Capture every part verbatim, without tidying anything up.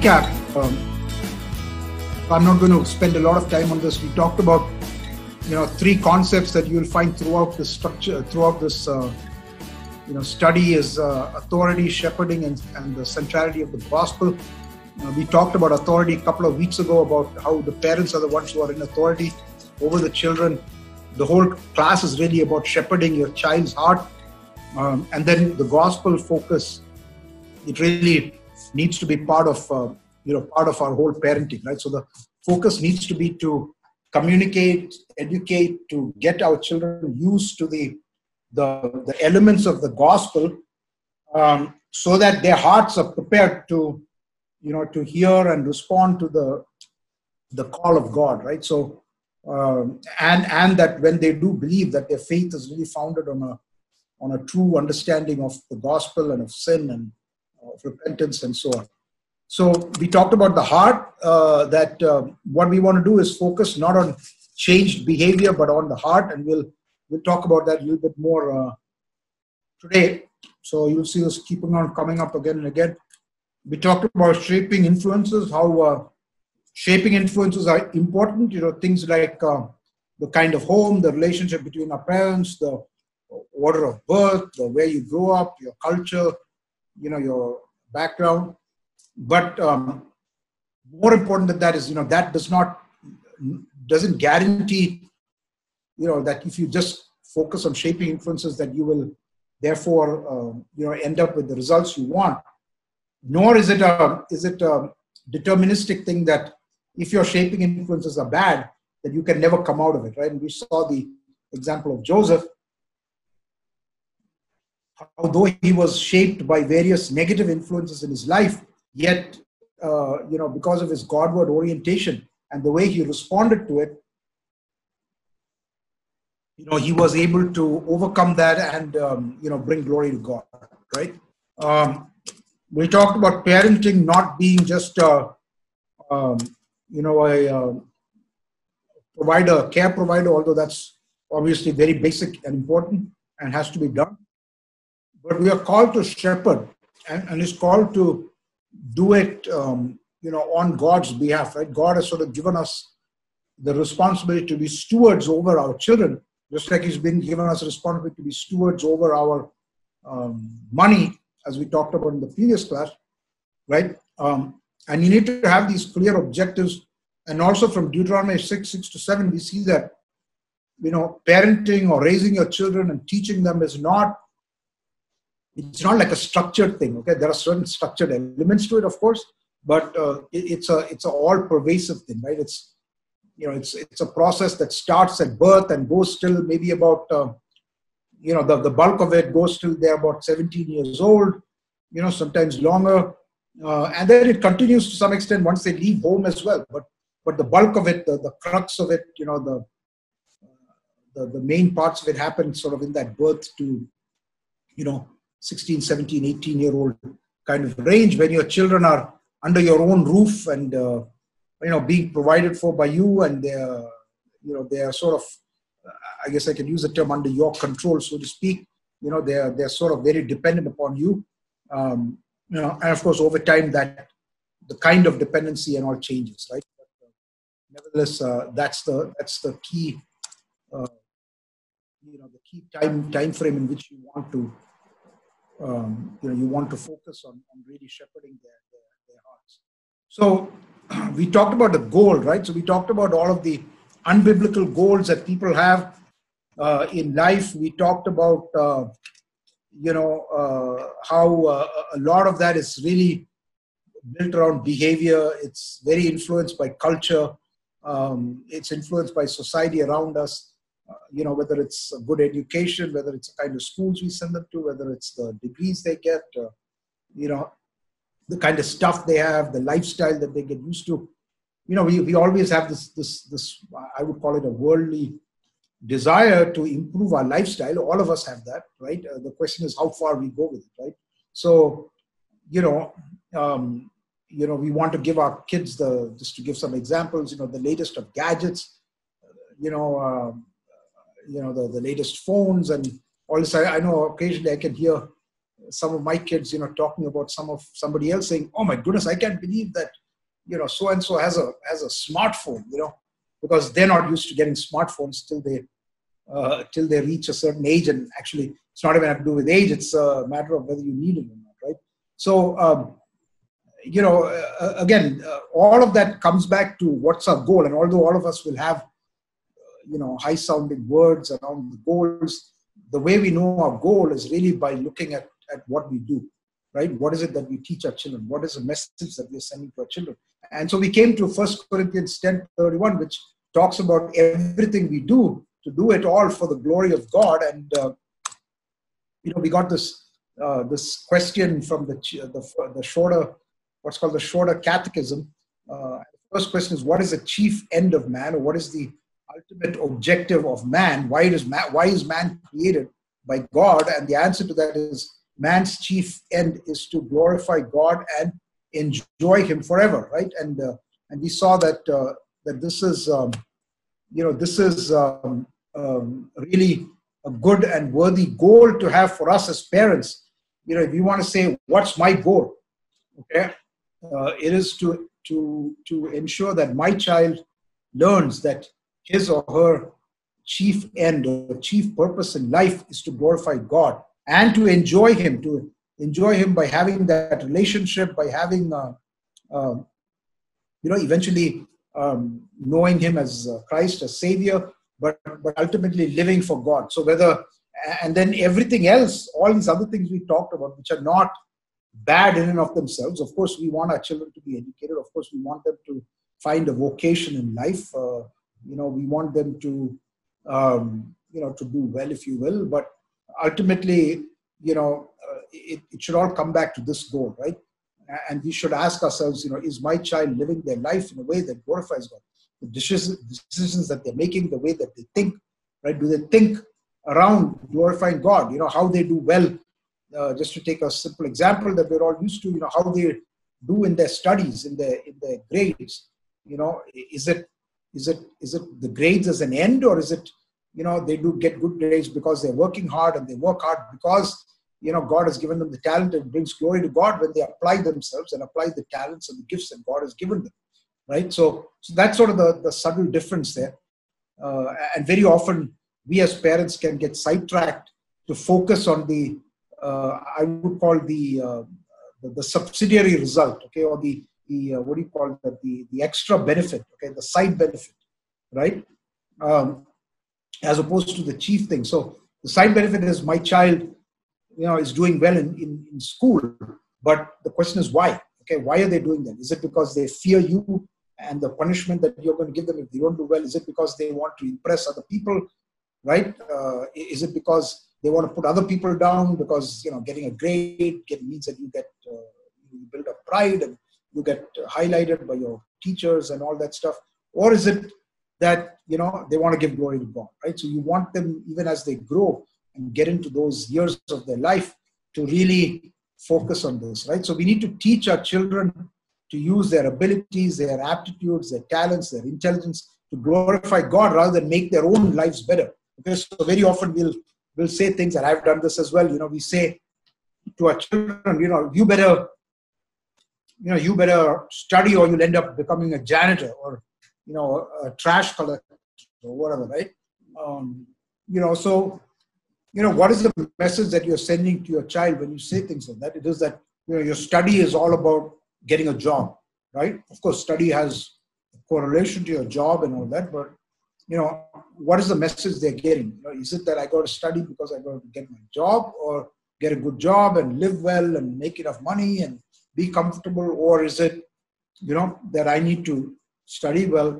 recap, um, I'm not going to spend a lot of time on this. We talked about, you know, three concepts that you'll find throughout this structure, throughout this, uh, you know, study is uh, authority, shepherding, and, and the centrality of the gospel. Uh, we talked about authority a couple of weeks ago about how the parents are the ones who are in authority over the children. The whole class is really about shepherding your child's heart. Um, and then the gospel focus, it really needs to be part of, uh, you know, part of our whole parenting, right? So the focus needs to be to communicate, educate, to get our children used to the, the, the elements of the gospel um, so that their hearts are prepared to, you know, to hear and respond to the the call of God, right? So, um, and and that when they do believe, that their faith is really founded on a on a true understanding of the gospel and of sin and of repentance and so on. So we talked about the heart, uh, that uh, what we want to do is focus not on changed behavior, but on the heart. And we'll we'll talk about that a little bit more uh, today. So you'll see us keeping on coming up again and again. We talked about shaping influences, how uh, shaping influences are important, you know, things like uh, the kind of home, the relationship between our parents, the order of birth, the way you grow up, your culture, you know, your background. But um, more important than that is, you know, that does not, doesn't guarantee, you know, that if you just focus on shaping influences that you will therefore, uh, you know, end up with the results you want. Nor is it a is it a deterministic thing that if your shaping influences are bad, that you can never come out of it, right? And we saw the example of Joseph, although he was shaped by various negative influences in his life, yet uh, you know, because of his Godward orientation and the way he responded to it, you know, he was able to overcome that and um, you know, bring glory to God, right? Um, We talked about parenting not being just, uh, um, you know, a uh, provider, care provider, although that's obviously very basic and important and has to be done. But we are called to shepherd, and, and is called to do it, um, you know, on God's behalf, right? God has sort of given us the responsibility to be stewards over our children, just like he's been given us responsibility to be stewards over our um, money, as we talked about in the previous class, right? Um, and you need to have these clear objectives. And also from Deuteronomy six, six to seven, we see that, you know, parenting or raising your children and teaching them is not, it's not like a structured thing, okay? There are certain structured elements to it, of course, but uh, it, it's a it's an all-pervasive thing, right? It's, you know, it's it's a process that starts at birth and goes till maybe about, uh, you know, the, the bulk of it goes till they're about seventeen years old, you know, sometimes longer. Uh, and then it continues to some extent once they leave home as well. But but the bulk of it, the, the crux of it, you know, the, the the main parts of it happen sort of in that birth to, you know, sixteen, seventeen, eighteen year old kind of range, when your children are under your own roof and, uh, you know, being provided for by you, and they're, you know, they're sort of, I guess I can use the term, under your control, so to speak. You know, they're they're sort of very dependent upon you. Um, you know, and of course, over time, that the kind of dependency and all changes, right? But, uh, nevertheless, uh, that's the that's the key, uh, you know, the key time time frame in which you want to, um, you know, you want to focus on, on really shepherding their, their their hearts. So we talked about the goal, right? So we talked about all of the unbiblical goals that people have uh, in life. We talked about, uh, you know, uh, how uh, a lot of that is really built around behavior. It's very influenced by culture. Um, it's influenced by society around us, uh, you know, whether it's a good education, whether it's the kind of schools we send them to, whether it's the degrees they get, uh, you know, the kind of stuff they have, the lifestyle that they get used to. You know, we, we always have this, this, this, I would call it a worldly desire to improve our lifestyle. All of us have that, right? Uh, the question is how far we go with it, right? So, you know, um, you know, we want to give our kids the, just to give some examples, you know, the latest of gadgets, uh, you know, um, you know, the, the latest phones and all this. I, I know occasionally I can hear some of my kids, you know, talking about some of somebody else saying, oh my goodness, I can't believe that, you know, so-and-so has a, has a smartphone, you know, because they're not used to getting smartphones till they, uh, till they reach a certain age. And actually it's not even have to do with age. It's a matter of whether you need it or not. Right. So, um, you know, uh, again, uh, all of that comes back to what's our goal. And although all of us will have, uh, you know, high sounding words around the goals, the way we know our goal is really by looking at, at what we do, right? What is it that we teach our children? What is the message that we're sending to our children? And so we came to First Corinthians ten thirty-one, which talks about everything we do, to do it all for the glory of God. And, uh, you know, we got this uh, this question from the, the, the shorter, what's called the shorter catechism. Uh, first question is, what is the chief end of man, or what is the ultimate objective of man? Why does man, why is man created by God? And the answer to that is, man's chief end is to glorify God and enjoy Him forever, right? And uh, and we saw that uh, that this is um, you know this is um, um, really a good and worthy goal to have for us as parents. You know, if you want to say, what's my goal? Okay, uh, it is to to to ensure that my child learns that his or her chief end or chief purpose in life is to glorify God and to enjoy Him, to enjoy Him by having that relationship, by having, uh, uh, you know, eventually um, knowing Him as uh, Christ, as Savior, but, but ultimately living for God. So whether, and then everything else, all these other things we talked about, which are not bad in and of themselves. Of course, we want our children to be educated. Of course, we want them to find a vocation in life. Uh, You know, we want them to, um, you know, to do well, if you will. But ultimately, you know, uh, it, it should all come back to this goal, right? And we should ask ourselves, you know, is my child living their life in a way that glorifies God? The decisions that they're making, the way that they think, right? Do they think around glorifying God? You know, how they do well, uh, just to take a simple example that we're all used to, you know, how they do in their studies, in their, in their grades, you know, is it, Is it is it the grades as an end, or is it, you know, they do get good grades because they're working hard, and they work hard because, you know, God has given them the talent and brings glory to God when they apply themselves and apply the talents and the gifts that God has given them, right? So, so that's sort of the, the subtle difference there. Uh, and very often we as parents can get sidetracked to focus on the, uh, I would call the, uh, the, the subsidiary result, okay, or the The, uh, what do you call that? The, the extra benefit, okay, the side benefit, right? Um, as opposed to the chief thing. So the side benefit is my child, you know, is doing well in, in, in school, but the question is why? Okay, why are they doing that? Is it because they fear you and the punishment that you're going to give them if they don't do well? Is it because they want to impress other people, right? Uh, is it because they want to put other people down because, you know, getting a grade getting means that you get, uh, you build up pride and you get highlighted by your teachers and all that stuff? Or is it that, you know, they want to give glory to God, right? So you want them, even as they grow and get into those years of their life, to really focus on this, right? So we need to teach our children to use their abilities, their aptitudes, their talents, their intelligence to glorify God rather than make their own lives better. Because so very often we'll, we'll say things, and I've done this as well, you know, we say to our children, you know, you better... you know, you better study or you'll end up becoming a janitor or, you know, a trash collector or whatever, right? Um, you know, so, you know, what is the message that you're sending to your child when you say things like that? It is that, you know, your study is all about getting a job, right? Of course, study has a correlation to your job and all that, but, you know, what is the message they're getting? You know, is it that I got to study because I got to get my job or get a good job and live well and make enough money and be comfortable? Or is it, you know, that I need to study well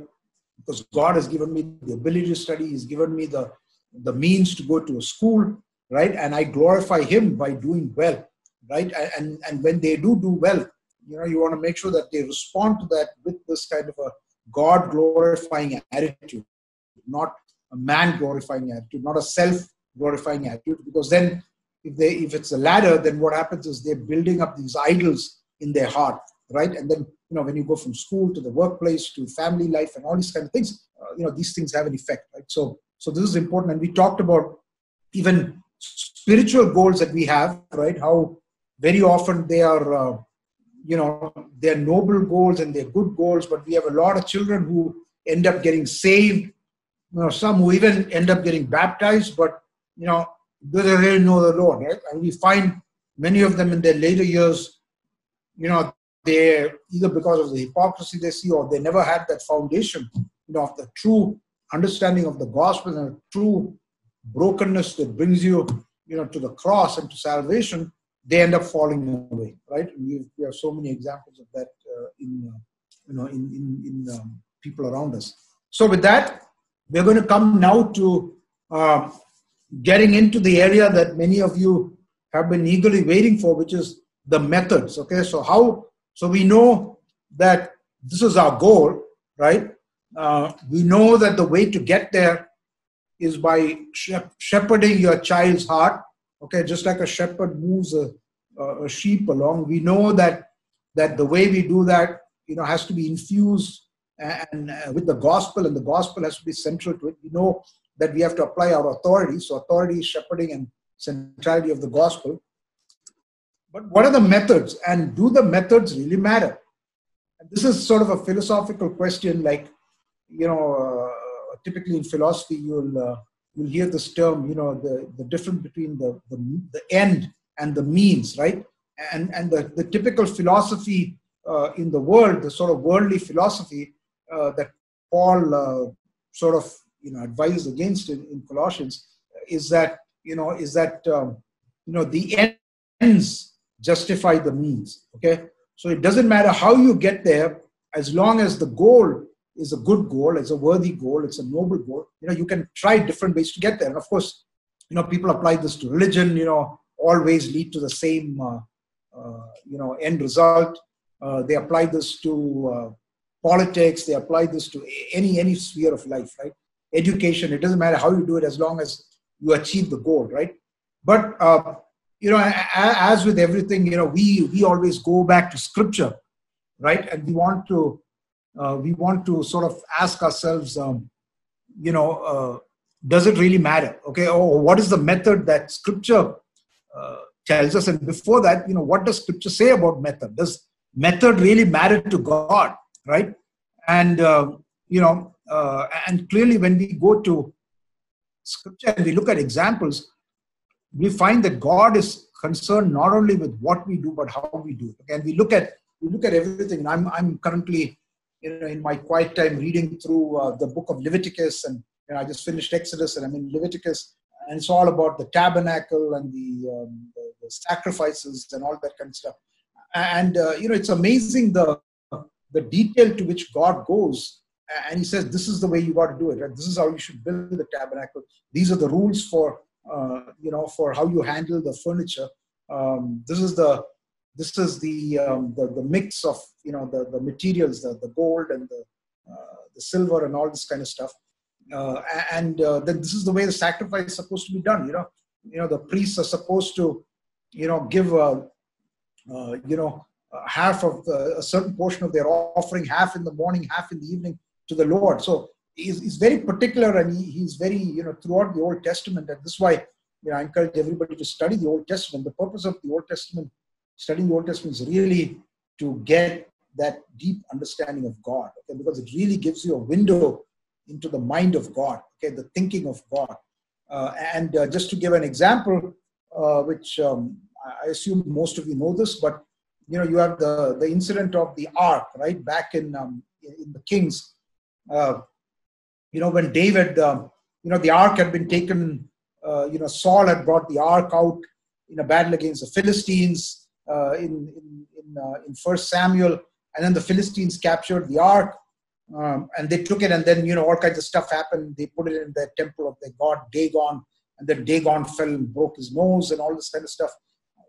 because God has given me the ability to study, He's given me the, the means to go to a school, right? And I glorify Him by doing well, right? And, and when they do do well, you know, you want to make sure that they respond to that with this kind of a God glorifying attitude, not a man glorifying attitude, not a self glorifying attitude. Because then if they, if it's a ladder, then what happens is they're building up these idols in their heart, right? And then, you know, when you go from school to the workplace to family life and all these kind of things, uh, you know, these things have an effect, right? So, so this is important. And we talked about even spiritual goals that we have, right? How very often they are, uh, you know, they're noble goals and they're good goals, but we have a lot of children who end up getting saved, you know, some who even end up getting baptized, but, you know, do they really know the Lord, right? And we find many of them in their later years, you know, they either because of the hypocrisy they see or they never had that foundation, you know, of the true understanding of the gospel and the true brokenness that brings you, you know, to the cross and to salvation, they end up falling away, right? We have so many examples of that uh, in, uh, you know, in, in, in um, people around us. So with that, we're going to come now to uh, getting into the area that many of you have been eagerly waiting for, which is the methods, okay? So how, so we know that this is our goal, right? Uh, we know that the way to get there is by shepherding your child's heart, okay? Just like a shepherd moves a, a sheep along, we know that that the way we do that, you know, has to be infused and uh, with the gospel, and the gospel has to be central to it. We know that we have to apply our authority, so authority, shepherding, and centrality of the gospel. But what are the methods, and do the methods really matter? And this is sort of a philosophical question, like, you know, uh, typically in philosophy, you'll uh, you'll hear this term, you know, the, the difference between the, the the end and the means, right? And and the, the typical philosophy uh, in the world, the sort of worldly philosophy uh, that Paul uh, sort of, you know, advises against in, in Colossians is that, you know, is that, um, you know, the ends justify the means, okay? So it doesn't matter how you get there, as long as the goal is a good goal, it's a worthy goal, it's a noble goal, you know, you can try different ways to get there. And of course, you know, people apply this to religion, you know, all ways lead to the same, uh, uh, you know, end result. Uh, they apply this to uh, politics, they apply this to any, any sphere of life, right? Education, it doesn't matter how you do it, as long as you achieve the goal, right? But, uh, you know, as with everything, you know, we, we always go back to scripture, right? And we want to, uh, we want to sort of ask ourselves, um, you know, uh, does it really matter? Okay, or what is the method that scripture uh, tells us? And before that, you know, what does scripture say about method? Does method really matter to God, right? And, uh, you know, uh, and clearly when we go to scripture and we look at examples, we find that God is concerned not only with what we do, but how we do it. And we look at we look at everything. I'm I'm currently, you know, in my quiet time reading through uh, the book of Leviticus, and you know, I just finished Exodus, and I'm in Leviticus, and it's all about the tabernacle and the, um, the, the sacrifices and all that kind of stuff. And uh, you know, it's amazing the the detail to which God goes. And he says, this is the way you got to do it, right? This is how you should build the tabernacle. These are the rules for, uh, you know, for how you handle the furniture. Um, this is the, this is the, um, the, the mix of, you know, the, the materials, the, the gold and the, uh, the silver and all this kind of stuff. Uh, and uh, then this is the way the sacrifice is supposed to be done. You know, you know, the priests are supposed to, you know, give, a, uh, you know, half of the, a certain portion of their offering, half in the morning, half in the evening, to the Lord. So he's, he's very particular, and he, he's very, you know, throughout the Old Testament. And this is why, you know, I encourage everybody to study the Old Testament. The purpose of the Old Testament, studying the Old Testament, is really to get that deep understanding of God, okay? Because it really gives you a window into the mind of God, okay, the thinking of God. Uh, and uh, just to give an example, uh, which um, I assume most of you know this, but, you know, you have the, the incident of the Ark, right, back in, um, in the Kings. Uh, you know, when David, um, you know, the ark had been taken, uh, you know, Saul had brought the ark out in a battle against the Philistines uh, in in in, uh, in First Samuel, and then the Philistines captured the ark um, and they took it, and then, you know, all kinds of stuff happened. They put it in the temple of their god Dagon, and then Dagon fell and broke his nose, and all this kind of stuff,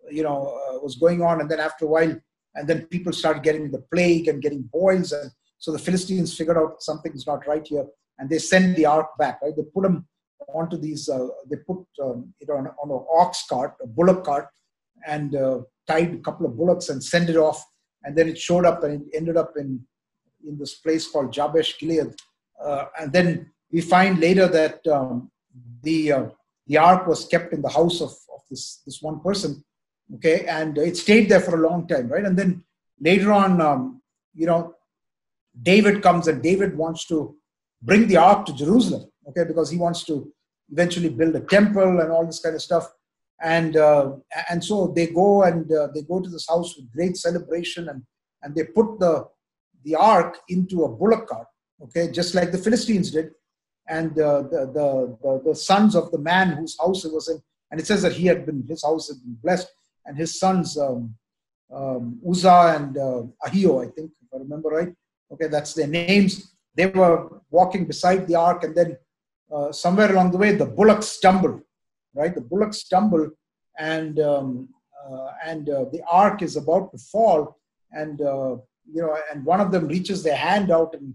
you know, uh, was going on. And then after a while, and then people started getting the plague and getting boils, and so the Philistines figured out something is not right here, and they sent the ark back, right? They put them onto these, uh, they put um, it on, on an ox cart, a bullock cart, and uh, tied a couple of bullocks and sent it off. And then it showed up, and it ended up in, in this place called Jabesh Gilead. Uh, and then we find later that um, the, uh, the ark was kept in the house of, of this, this one person. Okay, and it stayed there for a long time, right? And then later on, um, you know, David comes and David wants to bring the ark to Jerusalem, okay, because he wants to eventually build a temple and all this kind of stuff. And uh, and so they go and uh, they go to this house with great celebration, and and they put the the ark into a bullock cart, okay, just like the Philistines did. And uh, the, the the the sons of the man whose house it was in, and it says that he had been his house had been blessed, and his sons um, um, Uzzah and uh, Ahio, I think, if I remember right. Okay, that's their names. They were walking beside the ark, and then uh, somewhere along the way, the bullock stumbled. Right, the bullock stumble, and um, uh, and uh, the ark is about to fall, and uh, you know, and one of them reaches their hand out and,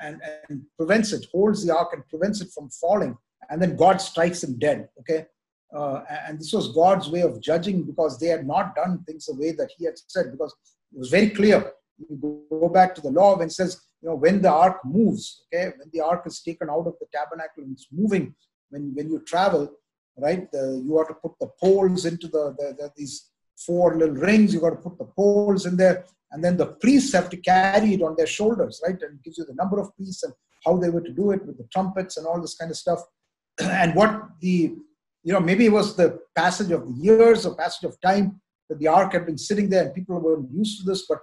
and and prevents it, holds the ark and prevents it from falling, and then God strikes him dead. Okay, uh, and this was God's way of judging, because they had not done things the way that He had said, because it was very clear. You go back to the law when it says, you know, when the ark moves, okay, when the ark is taken out of the tabernacle and it's moving, when when you travel. Right, the, you have to put the poles into the, the, the these four little rings. You got to put the poles in there, and then the priests have to carry it on their shoulders, right? And it gives you the number of priests and how they were to do it with the trumpets and all this kind of stuff. And what the, you know, maybe it was the passage of the years or passage of time that the ark had been sitting there, and people weren't used to this, but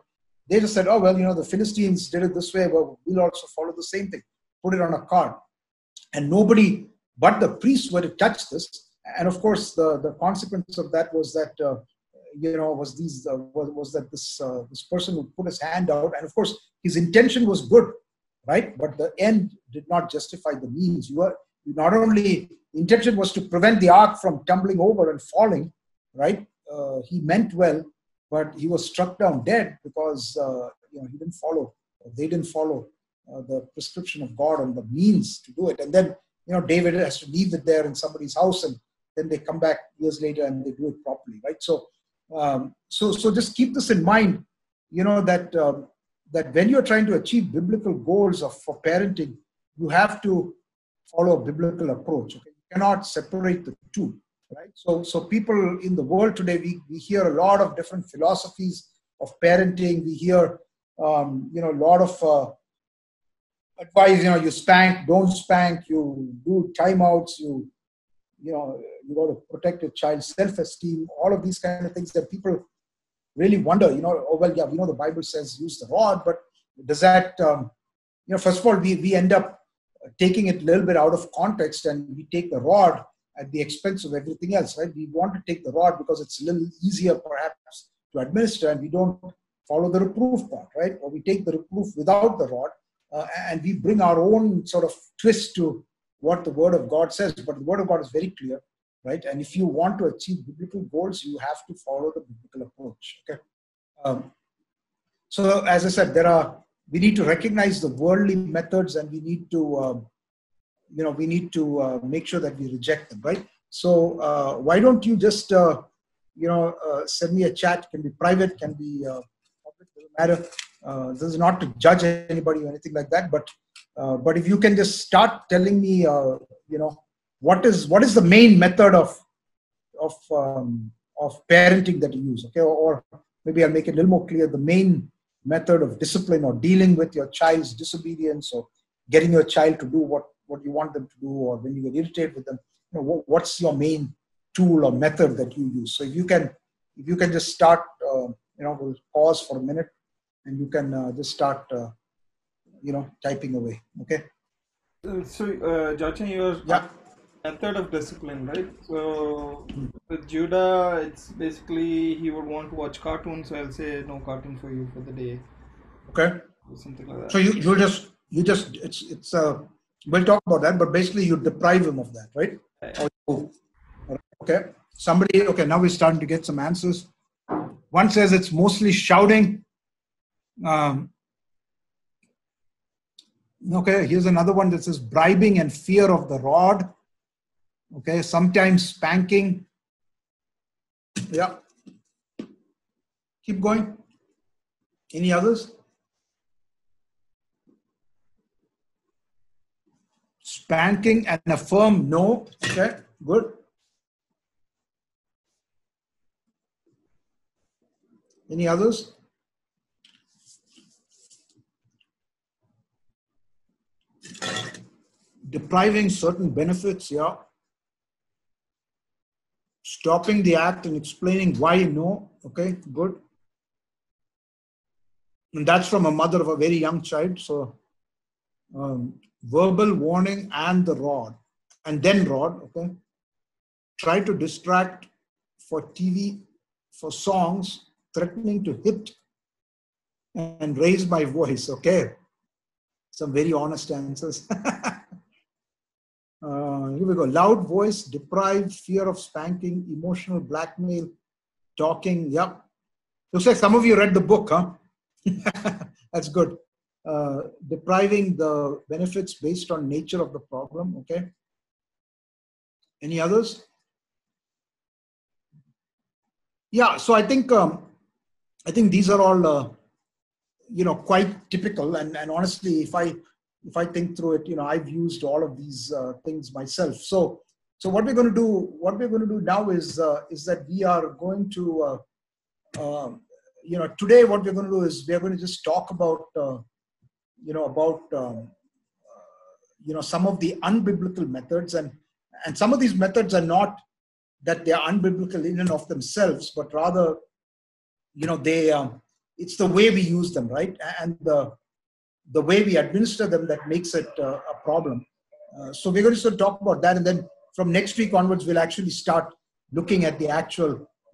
they just said, "Oh well, you know, the Philistines did it this way. Well, we'll also follow the same thing. Put it on a cart," and nobody. But the priests were to touch this, and of course, the, the consequence of that was that uh, you know was these uh, was, was that this uh, this person would put his hand out, and of course, his intention was good, right? But the end did not justify the means. You were not only the intention was to prevent the ark from tumbling over and falling, right? Uh, he meant well, but he was struck down dead because uh, you know he didn't follow, they didn't follow uh, the prescription of God and the means to do it, and then. You know, David has to leave it there in somebody's house, and then they come back years later and they do it properly, right? So, um, so, so just keep this in mind. You know that um, that when you are trying to achieve biblical goals of for parenting, you have to follow a biblical approach. Okay? You cannot separate the two, right? So, so people in the world today, we we hear a lot of different philosophies of parenting. We hear, um, you know, a lot of uh, advice, you know, you spank, don't spank, you do timeouts, you, you know, you got to protect your child's self-esteem, all of these kind of things that people really wonder, you know, oh, well, yeah, we know the Bible says use the rod, but does that, um, you know, first of all, we, we end up taking it a little bit out of context, and we take the rod at the expense of everything else, right? We want to take the rod because it's a little easier perhaps to administer, and we don't follow the reproof part, right? Or we take the reproof without the rod. Uh, and we bring our own sort of twist to what the Word of God says. But the Word of God is very clear, right? And if you want to achieve biblical goals, you have to follow the biblical approach, okay? Um, so, as I said, there are, we need to recognize the worldly methods, and we need to, um, you know, we need to uh, make sure that we reject them, right? So, uh, why don't you just, uh, you know, uh, send me a chat. It can be private, can be uh, public, doesn't matter. Uh, this is not to judge anybody or anything like that, but uh, but if you can just start telling me, uh, you know, what is what is the main method of of um, of parenting that you use, okay? Or, or maybe I'll make it a little more clear: the main method of discipline or dealing with your child's disobedience, or getting your child to do what what you want them to do, or when you get irritated with them. You know, what, what's your main tool or method that you use? So if you can if you can just start, uh, you know, we'll pause for a minute. And you can uh, just start, uh, you know, typing away. Okay. So, uh, Jachin, your yeah. method of discipline, right? So, hmm. with Judah, it's basically he would want to watch cartoons. So I'll say no cartoon for you for the day. Okay. Or something like that. So you you just you just it's it's uh we'll talk about that, but basically you deprive him of that, right? Yeah. Oh, okay. Somebody. Okay. Now we're starting to get some answers. One says it's mostly shouting. Um, okay, here's another one that says bribing and fear of the rod. Okay, sometimes spanking. Yeah. Keep going. Any others? Spanking and a firm no. Okay, good. Any others? Depriving certain benefits, yeah. Stopping the act and explaining why no. Okay, good. And that's from a mother of a very young child. So um, verbal warning and the rod, and then rod, okay. Try to distract for T V, for songs, threatening to hit and raise my voice, okay. Some very honest answers. Uh, here we go. Loud voice, deprived, fear of spanking, emotional blackmail, talking. Yep. Looks like some of you read the book, huh? That's good. Uh, depriving the benefits based on nature of the problem. Okay. Any others? Yeah. So I think um, I think these are all uh, you know, quite typical. And and honestly, if I If I think through it, you know, I've used all of these uh, things myself. So, so what we're going to do, what we're going to do now is, uh, is that we are going to, uh, uh, you know, today what we're going to do is we're going to just talk about, uh, you know, about, um, uh, you know, some of the unbiblical methods, and and some of these methods are not that they are unbiblical in and of themselves, but rather, you know, they, um, it's the way we use them, right? And the the way we administer them that makes it uh, a problem. Uh, so we're going to sort of talk about that, and then from next week onwards, we'll actually start looking at the actual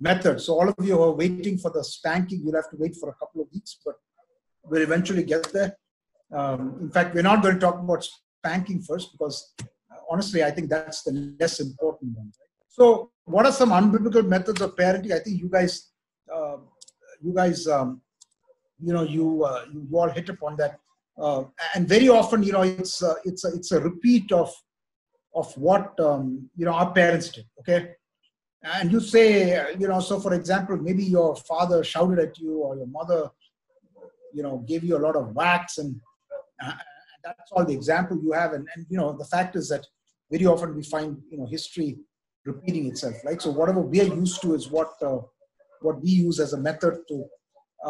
method. So all of you who are waiting for the spanking, you'll have to wait for a couple of weeks, but we'll eventually get there. Um, in fact, we're not going to talk about spanking first, because uh, honestly, I think that's the less important one. So what are some unbiblical methods of parenting? I think you guys, uh, you guys, um, you know, you, uh, you all hit upon that. Uh, and very often, you know, it's uh, it's a, it's a repeat of of what um, you know, our parents did. Okay, and you say, you know, so for example, maybe your father shouted at you, or your mother, you know, gave you a lot of whacks, and uh, that's all the example you have. And and you know, the fact is that very often we find, you know, history repeating itself. Right. So whatever we are used to is what uh, what we use as a method to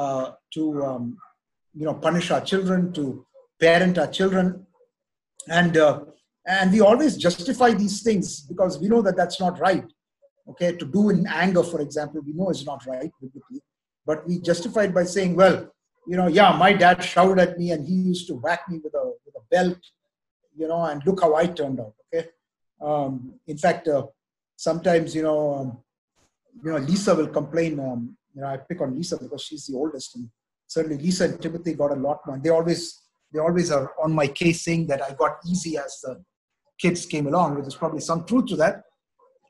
uh, to um, you know, punish our children, to parent our children. And, uh, and we always justify these things because we know that that's not right. Okay, to do in anger, for example, we know is not right, biblically, but we justify it by saying, well, you know, yeah, my dad shouted at me and he used to whack me with a, with a belt, you know, and look how I turned out, okay? Um, in fact, uh, sometimes, you know, um, you know, Lisa will complain, um, you know, I pick on Lisa because she's the oldest, and certainly Lisa and Timothy got a lot more. They always, they always are on my case saying that I got easy as the kids came along, which is probably some truth to that.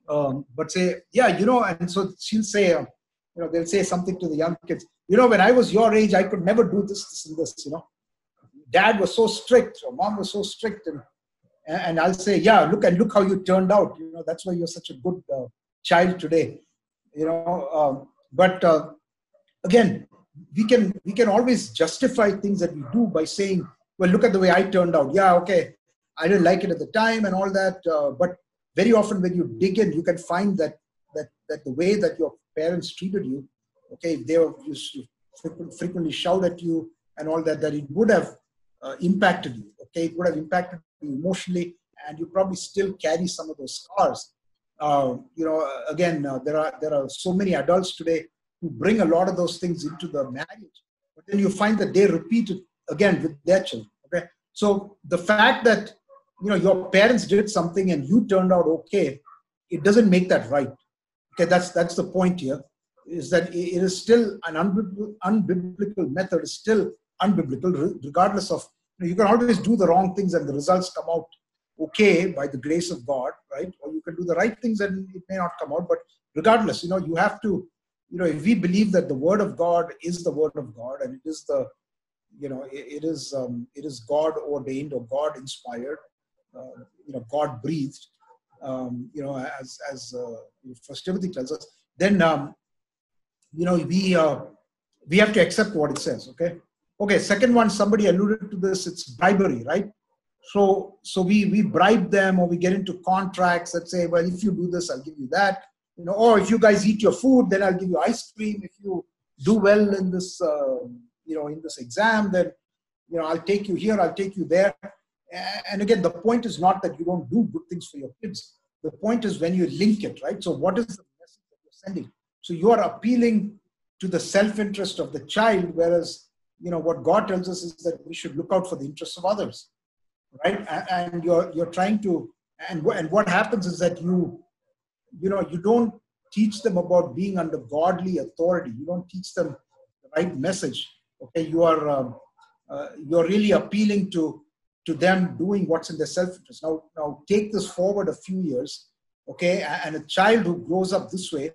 Um, but say, yeah, you know, and so she'll say, uh, you know, they'll say something to the young kids. You know, when I was your age, I could never do this, this and this, you know. Dad was so strict, or mom was so strict. And, and I'll say, yeah, look, and look how you turned out. You know, that's why you're such a good uh, child today, you know. Um, but uh, again, we can we can always justify things that we do by saying, well, look at the way I turned out. Yeah, okay, I didn't like it at the time and all that. Uh, but very often when you dig in, you can find that that that the way that your parents treated you, okay, if they were used to frequently shout at you and all that, that it would have uh, impacted you. Okay, it would have impacted you emotionally, and you probably still carry some of those scars. Uh, you know, again, uh, there are there are so many adults today who bring a lot of those things into the marriage, but then you find that they repeat it again with their children. Okay, so the fact that, you know, your parents did something and you turned out okay, it doesn't make that right. Okay, that's that's the point here, is that it is still an unbiblical, unbiblical method. It's still unbiblical, regardless of, you know, you can always do the wrong things and the results come out okay by the grace of God, right? Or you can do the right things and it may not come out, but regardless, you know, you have to. You know, if we believe that the word of God is the word of God, and it is the, you know, it, it is um, it is God ordained or God inspired, uh, you know, God breathed, um, you know, as as uh, First Timothy tells us, then um, you know, we uh, we have to accept what it says. Okay, okay. Second one, somebody alluded to this. It's bribery, right? So so we we bribe them, or we get into contracts that say, well, if you do this, I'll give you that. You know, or if you guys eat your food, then I'll give you ice cream. If you do well in this, uh, you know, in this exam, then, you know, I'll take you here, I'll take you there. And again, the point is not that you don't do good things for your kids. The point is when you link it, right? So what is the message that you're sending? So you are appealing to the self-interest of the child, whereas, you know, what God tells us is that we should look out for the interests of others, right? And you're, you're trying to, and, and what happens is that you, you know, you don't teach them about being under godly authority. You don't teach them the right message. Okay, you are um, uh, you're really appealing to to them doing what's in their self-interest. Now, now take this forward a few years, okay? And a child who grows up this way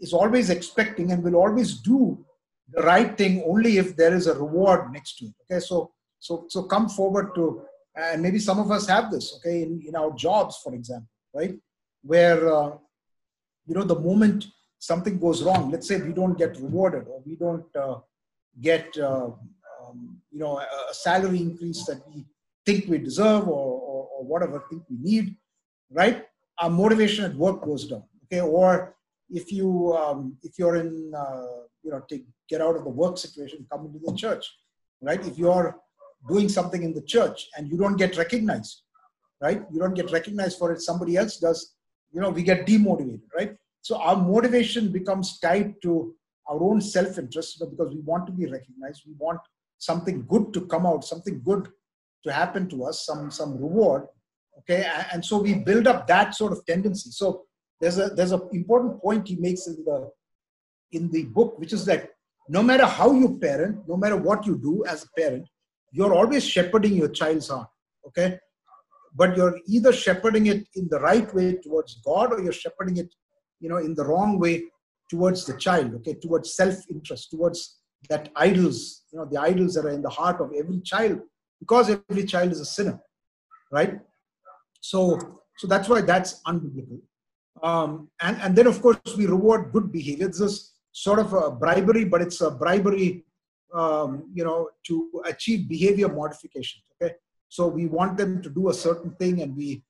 is always expecting and will always do the right thing only if there is a reward next to it. Okay, so so so come forward to, and uh, maybe some of us have this, okay, in, in our jobs, for example, right? Where uh, you know, the moment something goes wrong, let's say we don't get rewarded or we don't uh, get, uh, um, you know, a salary increase that we think we deserve or, or, or whatever think we need, right? Our motivation at work goes down, okay? Or if you, um, if you're in, uh, you know, take, get out of the work situation, come into the church, right? If you're doing something in the church and you don't get recognized, right? You don't get recognized for it, somebody else does, you know, we get demotivated, right? So our motivation becomes tied to our own self-interest, because we want to be recognized. We want something good to come out, something good to happen to us, some, some reward, okay? And so we build up that sort of tendency. So there's a, there's an important point he makes in the, in the book, which is that no matter how you parent, no matter what you do as a parent, you're always shepherding your child's heart, okay? But you're either shepherding it in the right way towards God, or you're shepherding it, you know, in the wrong way towards the child, okay, towards self-interest, towards that idols, you know, the idols that are in the heart of every child, because every child is a sinner, right? So, so that's why that's unbiblical. Um, and, and then, of course, we reward good behavior. This is sort of a bribery, but it's a bribery, um, you know, to achieve behavior modification, okay? So we want them to do a certain thing, and we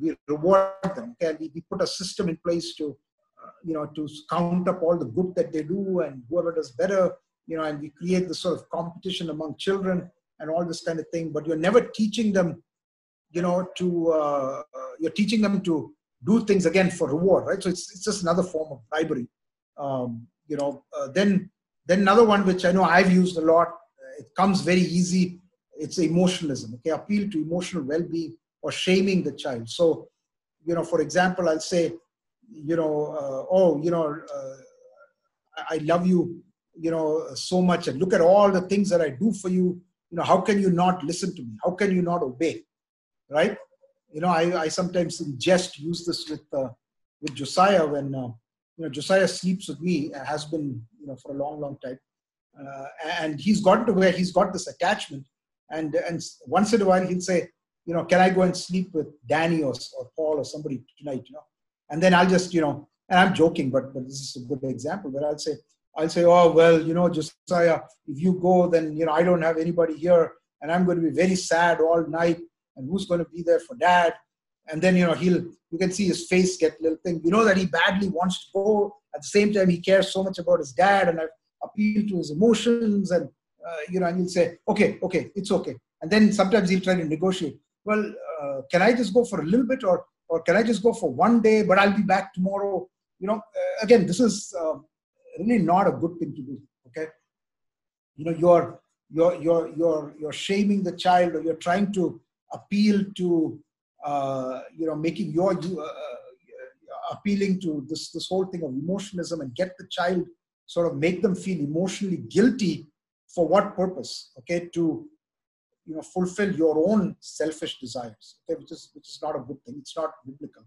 we reward them. Okay, we, we put a system in place to, uh, you know, to count up all the good that they do, and whoever does better, you know, and we create this sort of competition among children and all this kind of thing. But you're never teaching them, you know, to uh, you're teaching them to do things again for reward, right? So it's it's just another form of bribery. Um, you know, uh, then then another one which I know I've used a lot. It comes very easy. It's emotionalism, okay? Appeal to emotional well-being or shaming the child. So, you know, for example, I'll say, you know, uh, oh, you know, uh, I love you, you know, so much. And look at all the things that I do for you. You know, how can you not listen to me? How can you not obey, right? You know, I, I sometimes in jest use this with, uh, with Josiah when, uh, you know, Josiah sleeps with me, has been, you know, for a long, long time. Uh, and he's gotten to where he's got this attachment. And, and once in a while, he'll say, you know, can I go and sleep with Danny or, or Paul or somebody tonight, you know? And then I'll just, you know, and I'm joking, but, but this is a good example, but I'll say, I'll say, oh, well, you know, Josiah, if you go, then, you know, I don't have anybody here and I'm going to be very sad all night, and who's going to be there for dad? And then, you know, he'll, you can see his face get a little thing, you know, that he badly wants to go. At the same time, he cares so much about his dad, and I've appealed to his emotions, and Uh, you know, and he'll say, okay, okay, it's okay. And then sometimes he'll try to negotiate. Well, uh, can I just go for a little bit, or or can I just go for one day, but I'll be back tomorrow? You know, uh, again, this is uh, really not a good thing to do, okay? You know, you're, you're, you're, you're, you're shaming the child, or you're trying to appeal to, uh, you know, making your, you, uh, appealing to this, this whole thing of emotionalism, and get the child, sort of make them feel emotionally guilty. For what purpose? Okay, to, you know, fulfill your own selfish desires. Okay, which is which is not a good thing. It's not biblical,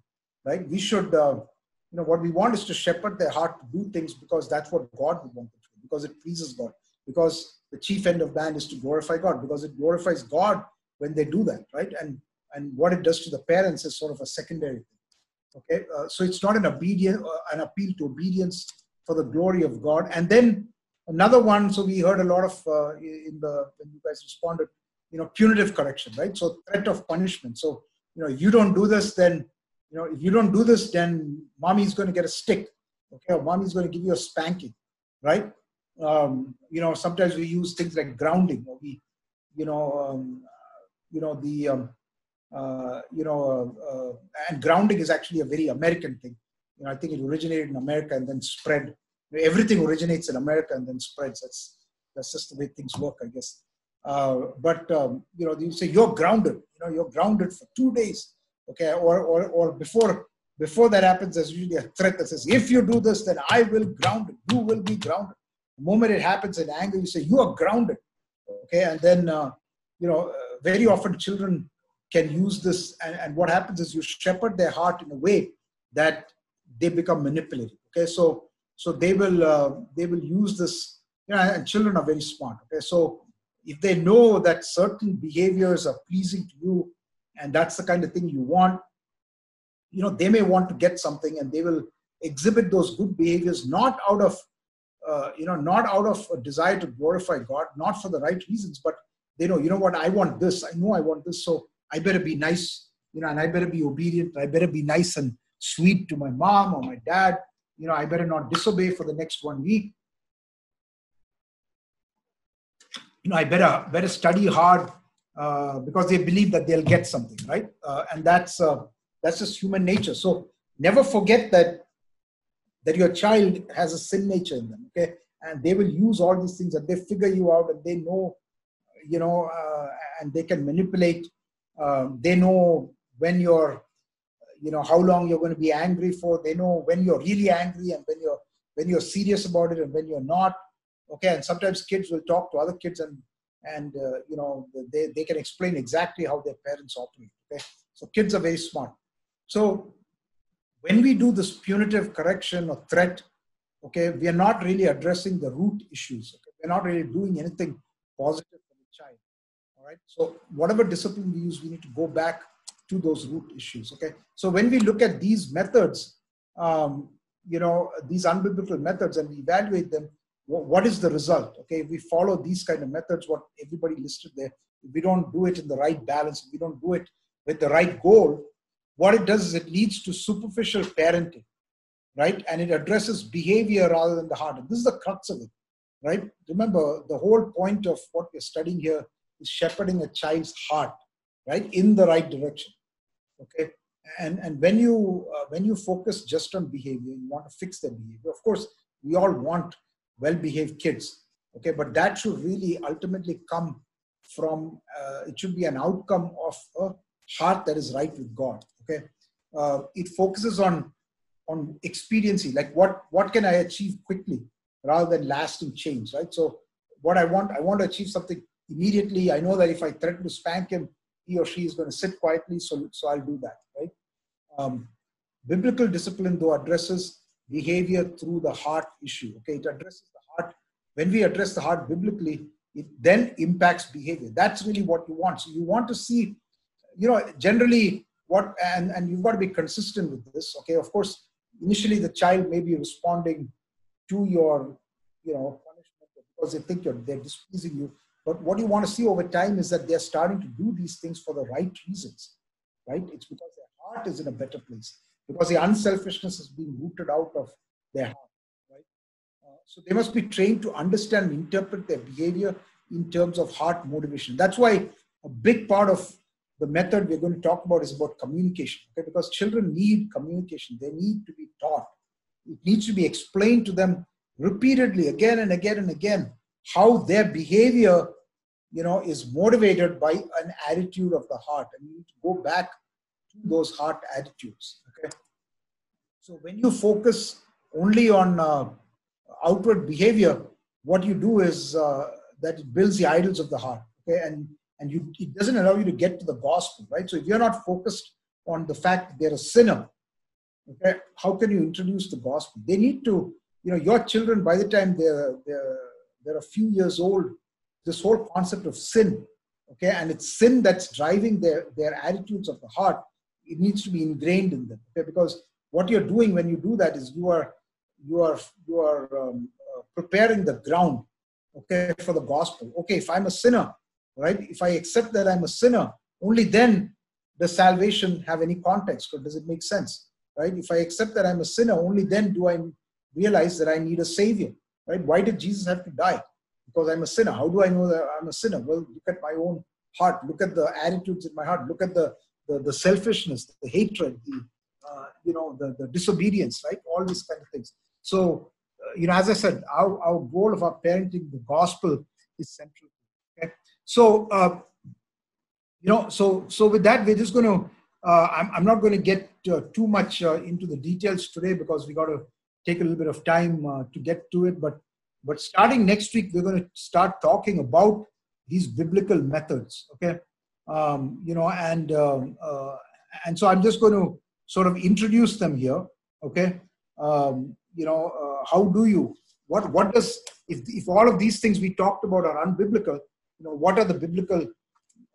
right? We should, uh, you know, what we want is to shepherd their heart to do things because that's what God would want them to do, because it pleases God, because the chief end of man is to glorify God, because it glorifies God when they do that, right? And and what it does to the parents is sort of a secondary thing. Okay, uh, so it's not an obedient, uh, an appeal to obedience for the glory of God, and then. Another one, so we heard a lot of, uh, in the, when you guys responded, you know, punitive correction, right? So threat of punishment. So, you know, you don't do this, then, you know, if you don't do this, then mommy's going to get a stick, okay? Or mommy's going to give you a spanking, right? um, you know, sometimes we use things like grounding, or we, you know, um, you know, the, um, uh, you know, uh, uh, and grounding is actually a very American thing. You know, I think it originated in America and then spread. Everything originates in America and then spreads. That's, that's just the way things work, I guess. Uh, but, um, you know, you say you're grounded, you know, you're grounded for two days. Okay. Or, or, or before, before that happens, there's usually a threat that says, if you do this, then I will ground it. You will be grounded. The moment it happens in anger, you say, you are grounded. Okay. And then, uh, you know, uh, very often children can use this. And, and what happens is you shepherd their heart in a way that they become manipulative. Okay. So, so they will, uh, they will use this, you know, and children are very smart. Okay. So, if they know that certain behaviors are pleasing to you and that's the kind of thing you want, you know, they may want to get something and they will exhibit those good behaviors, not out of, uh, you know, not out of a desire to glorify God, not for the right reasons, but they know, you know what, I want this. I know I want this. So I better be nice, you know, and I better be obedient. I better be nice and sweet to my mom or my dad. You know, I better not disobey for the next one week. You know, I better better study hard uh, because they believe that they'll get something, right? Uh, and that's uh, that's just human nature. So never forget that that your child has a sin nature in them, okay? And they will use all these things, and they figure you out, and they know, you know, uh, and they can manipulate. Um, they know when you're, you know, how long you're going to be angry for. They know when you're really angry and when you're when you're serious about it and when you're not. Okay, and sometimes kids will talk to other kids and, and uh, you know, they, they can explain exactly how their parents operate, okay? So kids are very smart. So when we do this punitive correction or threat, okay, we are not really addressing the root issues. Okay? We're not really doing anything positive for the child, all right? So whatever discipline we use, we need to go back to those root issues, okay? So when we look at these methods, um, you know, these unbiblical methods and we evaluate them, what is the result? Okay, if we follow these kind of methods, what everybody listed there, if we don't do it in the right balance, if we don't do it with the right goal, what it does is it leads to superficial parenting, right? And it addresses behavior rather than the heart. And this is the crux of it, right? Remember, the whole point of what we're studying here is shepherding a child's heart, right, in the right direction, okay? And, and when, you, uh, when you focus just on behavior, you want to fix their behavior. Of course, we all want well-behaved kids, okay, but that should really ultimately come from, uh, it should be an outcome of a heart that is right with God, okay. Uh, it focuses on, on expediency, like what, what can I achieve quickly rather than lasting change, right? So what I want, I want to achieve something immediately. I know that if I threaten to spank him, he or she is going to sit quietly, so, so I'll do that, right? Um, biblical discipline, though, addresses behavior through the heart issue. Okay, it addresses the heart. When we address the heart biblically, it then impacts behavior. That's really what you want. So you want to see, you know, generally what, and, and you've got to be consistent with this. Okay, of course, initially the child may be responding to your, you know, punishment because they think you're, they're displeasing you. But what you want to see over time is that they're starting to do these things for the right reasons, right? It's because their heart is in a better place, because the unselfishness is being rooted out of their heart, right? Uh, so they must be trained to understand and interpret their behavior in terms of heart motivation. That's why a big part of the method we're going to talk about is about communication, okay? Because children need communication. They need to be taught. It needs to be explained to them repeatedly, again and again and again, how their behavior, you know, is motivated by an attitude of the heart. And you need to go back to those heart attitudes. So when you focus only on uh, outward behavior, what you do is uh, that it builds the idols of the heart, okay? And, and you, it doesn't allow you to get to the gospel, right? So if you're not focused on the fact that they're a sinner, okay, how can you introduce the gospel? They need to, you know, your children, by the time they're, they're, they're a few years old, this whole concept of sin, okay? And it's sin that's driving their, their attitudes of the heart. It needs to be ingrained in them, okay? Because what you're doing when you do that is you are you are you are um, uh, preparing the ground, okay, for the gospel. Okay, if I'm a sinner, right? If I accept that I'm a sinner, only then does salvation have any context, or does it make sense, right? If I accept that I'm a sinner, only then do I realize that I need a savior, right? Why did Jesus have to die? Because I'm a sinner. How do I know that I'm a sinner? Well, look at my own heart. Look at the attitudes in my heart. Look at the the, the selfishness, the hatred, the uh, you know the, the disobedience, right? All these kind of things. So uh, you know, as I said, our, our goal of our parenting, the gospel, is central. Okay, so uh, you know, so so with that, we're just going to. Uh, I'm I'm not going to get uh, too much uh, into the details today because we got to take a little bit of time uh, to get to it, but. But starting next week, we're going to start talking about these biblical methods, okay? Um, you know, and uh, uh, and so I'm just going to sort of introduce them here, okay? Um, you know, uh, how do you, what what does, if, if all of these things we talked about are unbiblical, you know, what are the biblical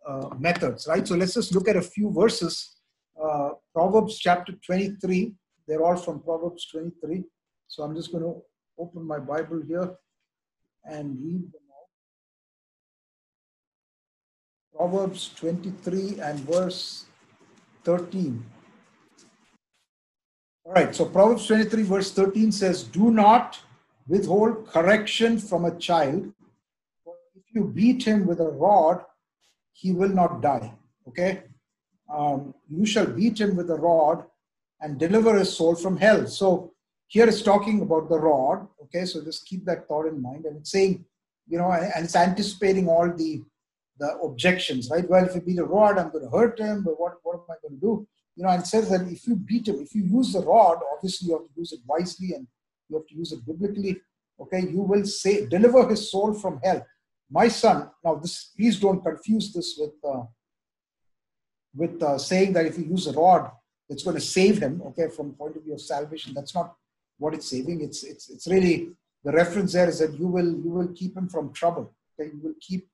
uh, methods, right? So let's just look at a few verses. Uh, Proverbs chapter twenty-three, they're all from Proverbs twenty-three. So I'm just going to open my Bible here and read them all. Proverbs twenty-three and verse thirteen. All right, so Proverbs twenty-three verse thirteen says, "Do not withhold correction from a child, for if you beat him with a rod, he will not die." Okay? Um, you shall beat him with a rod and deliver his soul from hell. So here it's talking about the rod, okay? So just keep that thought in mind. And it's saying, you know, and it's anticipating all the, the objections, right? Well, if you beat a rod, I'm going to hurt him, but what, what am I going to do? You know, and it says that if you beat him, if you use the rod, obviously you have to use it wisely and you have to use it biblically, okay? You will say, deliver his soul from hell. My son, now this, please don't confuse this with, uh, with uh, saying that if you use a rod, it's going to save him, okay, from the point of view of salvation. That's not what it's saving. It's it's it's really the reference there is that you will you will keep him from trouble. Okay? You will keep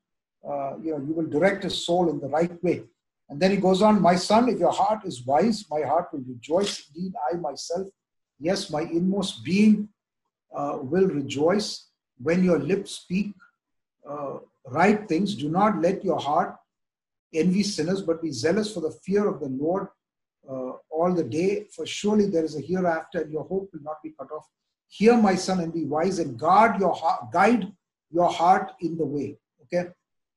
uh, you know you will direct his soul in the right way. And then he goes on, "My son, if your heart is wise, my heart will rejoice. Indeed, I myself, yes, my inmost being uh, will rejoice. When your lips speak uh, right things, do not let your heart envy sinners, but be zealous for the fear of the Lord. Uh, all the day, for surely there is a hereafter, and your hope will not be cut off. Hear, my son, and be wise, and guard your heart, guide your heart in the way." Okay,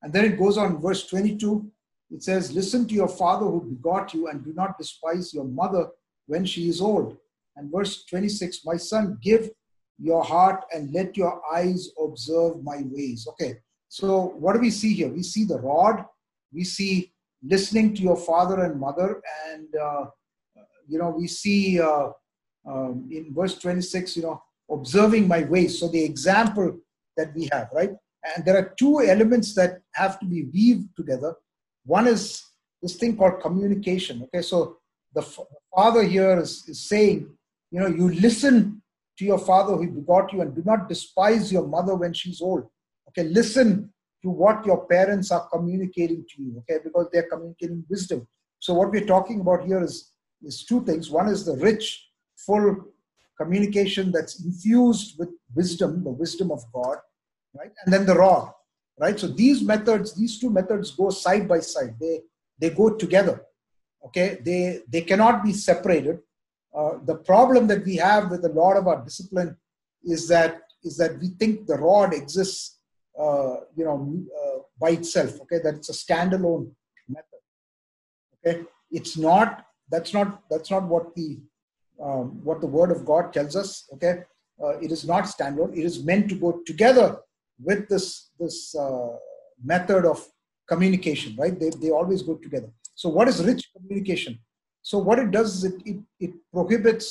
and then it goes on, verse twenty-two. It says, "Listen to your father who begot you, and do not despise your mother when she is old." And verse twenty-six, "My son, give your heart and let your eyes observe my ways." Okay, so what do we see here? We see the rod. We see listening to your father and mother, and uh, you know we see uh, um, in verse twenty-six, you know, observing my ways. So the example that we have, right? And there are two elements that have to be weaved together. One is this thing called communication. Okay, so the father here is, is saying, you know, you listen to your father who begot you, and do not despise your mother when she's old. Okay, listen to what your parents are communicating to you, okay, because they're communicating wisdom. So what we're talking about here is, is two things. One is the rich, full communication that's infused with wisdom, the wisdom of God, right? And then the rod, right? So these methods, these two methods go side by side. They they go together, okay? They, they cannot be separated. Uh, the problem that we have with a lot of our discipline is that is that we think the rod exists Uh, you know, uh, by itself, okay, that it's a standalone method, okay, it's not, that's not, that's not what the, um, what the Word of God tells us, okay, uh, it is not standalone, it is meant to go together with this, this uh, method of communication, right, they, they always go together. So what is rich communication? So what it does is it, it, it prohibits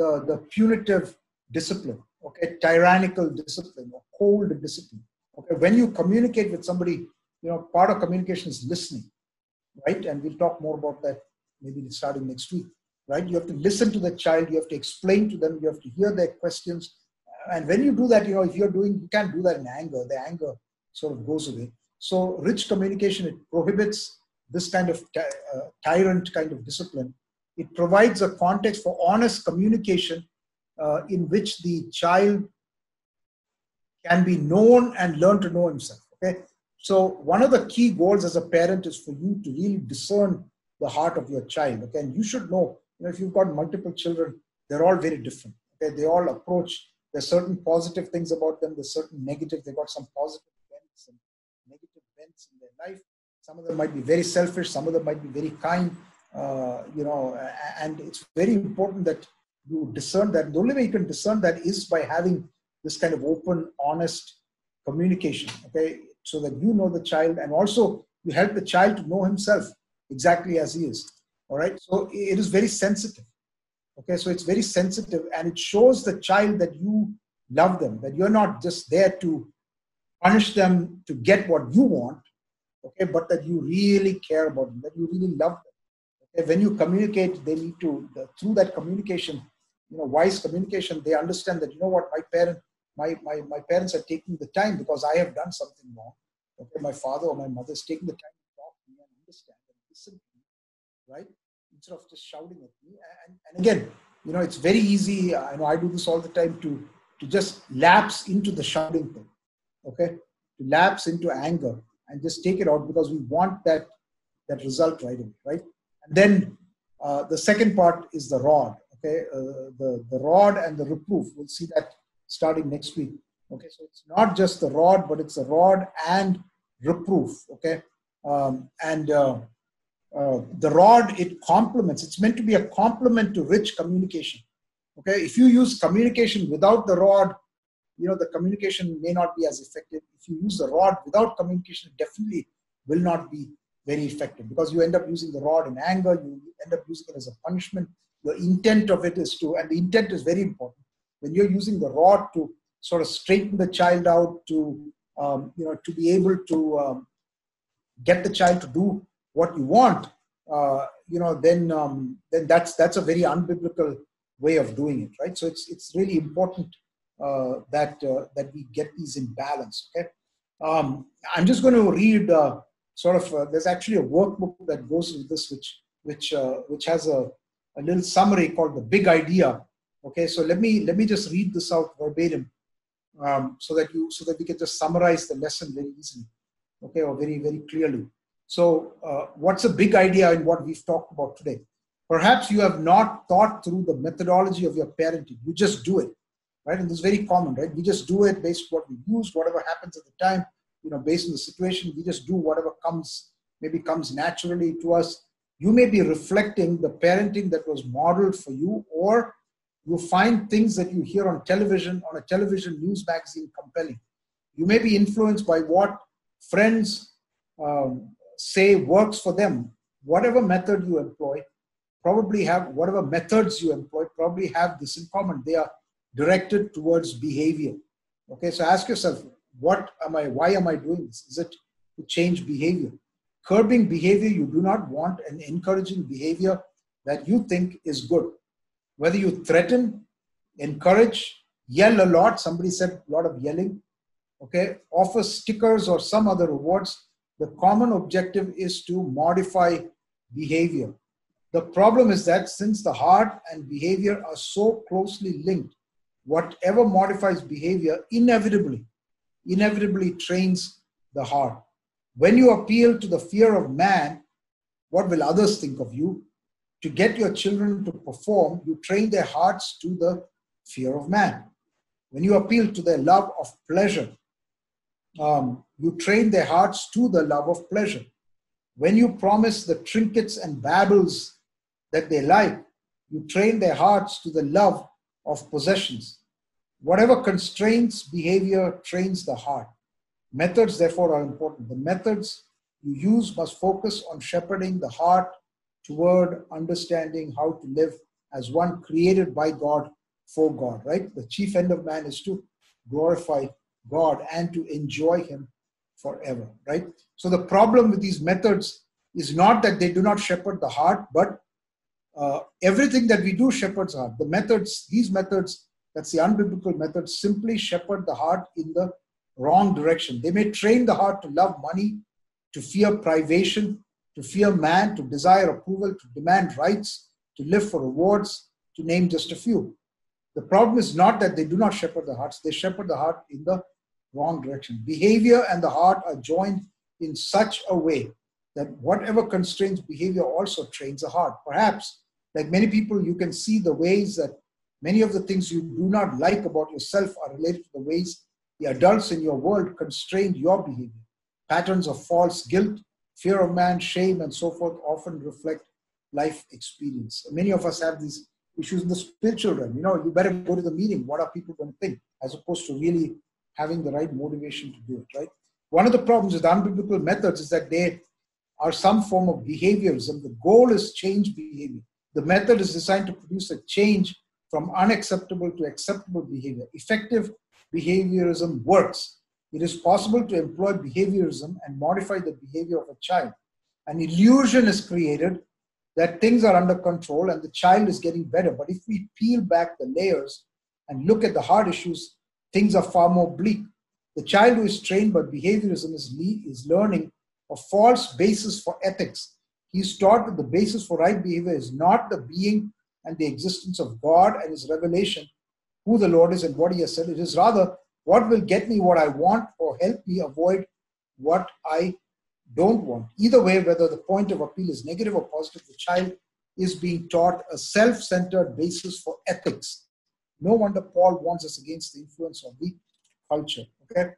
the, the punitive discipline, okay, tyrannical discipline, or cold discipline. Okay, when you communicate with somebody, you know, part of communication is listening, right? And we'll talk more about that maybe starting next week, right? You have to listen to the child. You have to explain to them. You have to hear their questions. And when you do that, you know, if you're doing, you can't do that in anger. The anger sort of goes away. So rich communication, it prohibits this kind of ty uh, tyrant kind of discipline. It provides a context for honest communication uh, in which the child can be known and learn to know himself, okay? So one of the key goals as a parent is for you to really discern the heart of your child, okay? And you should know, you know, if you've got multiple children, they're all very different, okay? They all approach There's certain positive things about them. There's certain negative. They've got some positive events and negative events in their life. Some of them might be very selfish. Some of them might be very kind. Uh, you know, and it's very important that you discern that. The only way you can discern that is by having this kind of open, honest communication, okay? So that you know the child, and also you help the child to know himself exactly as he is, all right? So it is very sensitive, okay? So it's very sensitive, and it shows the child that you love them, that you're not just there to punish them to get what you want, okay? But that you really care about them, that you really love them. When you communicate, they need to, through that communication, you know, wise communication, they understand that, you know what, my parent, my, my, my parents are taking the time because I have done something wrong. Okay, my father or my mother is taking the time to talk to me and understand and listen to me, right? Instead of just shouting at me. And, and again, you know, it's very easy. I know I do this all the time to, to just lapse into the shouting thing, okay? To lapse into anger and just take it out because we want that, that result right away, right? Then uh, the second part is the rod, okay? Uh, the, the rod and the reproof. We'll see that starting next week, okay? So it's not just the rod, but it's the rod and reproof, okay? Um, and uh, uh, the rod, it complements. It's meant to be a complement to rich communication, okay? If you use communication without the rod, you know, the communication may not be as effective. If you use the rod without communication, it definitely will not be very effective, because you end up using the rod in anger, you end up using it as a punishment. The intent of it is to, and the intent is very important. When you're using the rod to sort of straighten the child out, to, um, you know, to be able to um, get the child to do what you want, uh, you know, then um, then that's that's a very unbiblical way of doing it, right? So it's it's really important uh, that uh, that we get these in balance. Okay, um, I'm just going to read. Uh, Sort of, uh, there's actually a workbook that goes with this, which which uh, which has a, a little summary called the Big Idea. Okay, so let me let me just read this out verbatim, um, so that you so that we can just summarize the lesson very easily, okay, or very very clearly. So, uh, what's a big idea in what we've talked about today? Perhaps you have not thought through the methodology of your parenting. You just do it, right? And this is very common, right? We just do it based on what we use, whatever happens at the time. You know, based on the situation, we just do whatever comes, maybe comes naturally to us. You may be reflecting the parenting that was modeled for you, or you find things that you hear on television, on a television news magazine compelling. You may be influenced by what friends um, say works for them. Whatever method you employ, probably have, whatever methods you employ, probably have this in common. They are directed towards behavior. Okay, so ask yourself, what am I, why am I doing this? Is it to change behavior? Curbing behavior you do not want and encouraging behavior that you think is good. Whether you threaten, encourage, yell a lot, somebody said a lot of yelling, okay, offer stickers or some other rewards, the common objective is to modify behavior. The problem is that since the heart and behavior are so closely linked, whatever modifies behavior inevitably inevitably trains the heart. When you appeal to the fear of man, what will others think of you? To get your children to perform, you train their hearts to the fear of man. When you appeal to their love of pleasure, um, you train their hearts to the love of pleasure. When you promise the trinkets and babbles that they like, you train their hearts to the love of possessions. Whatever constraints behavior trains the heart. Methods, therefore, are important. The methods you use must focus on shepherding the heart toward understanding how to live as one created by God for God, right? The chief end of man is to glorify God and to enjoy Him forever, right? So the problem with these methods is not that they do not shepherd the heart, but uh, everything that we do shepherds the heart. The methods, these methods, that's the unbiblical method, simply shepherd the heart in the wrong direction. They may train the heart to love money, to fear privation, to fear man, to desire approval, to demand rights, to live for rewards, to name just a few. The problem is not that they do not shepherd the hearts, they shepherd the heart in the wrong direction. Behavior and the heart are joined in such a way that whatever constrains behavior also trains the heart. Perhaps, like many people, you can see the ways that Many of the things you do not like about yourself are related to the ways the adults in your world constrained your behavior. Patterns of false guilt, fear of man, shame, and so forth often reflect life experience. Many of us have these issues in the spiritual realm. You know, you better go to the meeting. What are people going to think? As opposed to really having the right motivation to do it, right? One of the problems with unbiblical methods is that they are some form of behaviorism. The goal is change behavior. The method is designed to produce a change from unacceptable to acceptable behavior. Effective behaviorism works. It is possible to employ behaviorism and modify the behavior of a child. An illusion is created that things are under control and the child is getting better. But if we peel back the layers and look at the hard issues, things are far more bleak. The child who is trained by behaviorism is, le- is learning a false basis for ethics. He is taught that the basis for right behavior is not the being and the existence of God and his revelation, who the Lord is and what he has said. It is rather what will get me what I want or help me avoid what I don't want. Either way, whether the point of appeal is negative or positive, the child is being taught a self-centered basis for ethics. No wonder Paul warns us against the influence of the culture. Okay,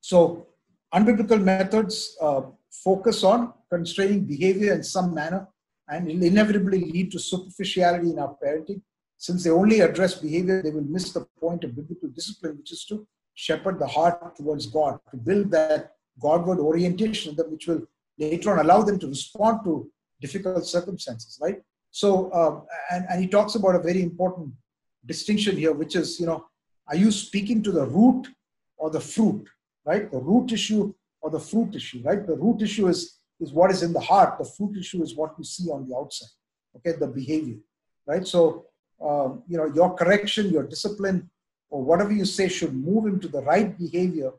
so unbiblical methods uh, focus on constraining behavior in some manner and will inevitably lead to superficiality in our parenting. Since they only address behavior, they will miss the point of biblical discipline, which is to shepherd the heart towards God, to build that Godward orientation, which will later on allow them to respond to difficult circumstances, right? So, uh, and, and he talks about a very important distinction here, which is, you know, are you speaking to the root or the fruit, right? The root issue or the fruit issue, right? The root issue is, is what is in the heart. The fruit issue is what you see on the outside, okay? The behavior, right? So, uh, you know, your correction, your discipline, or whatever you say should move into the right behavior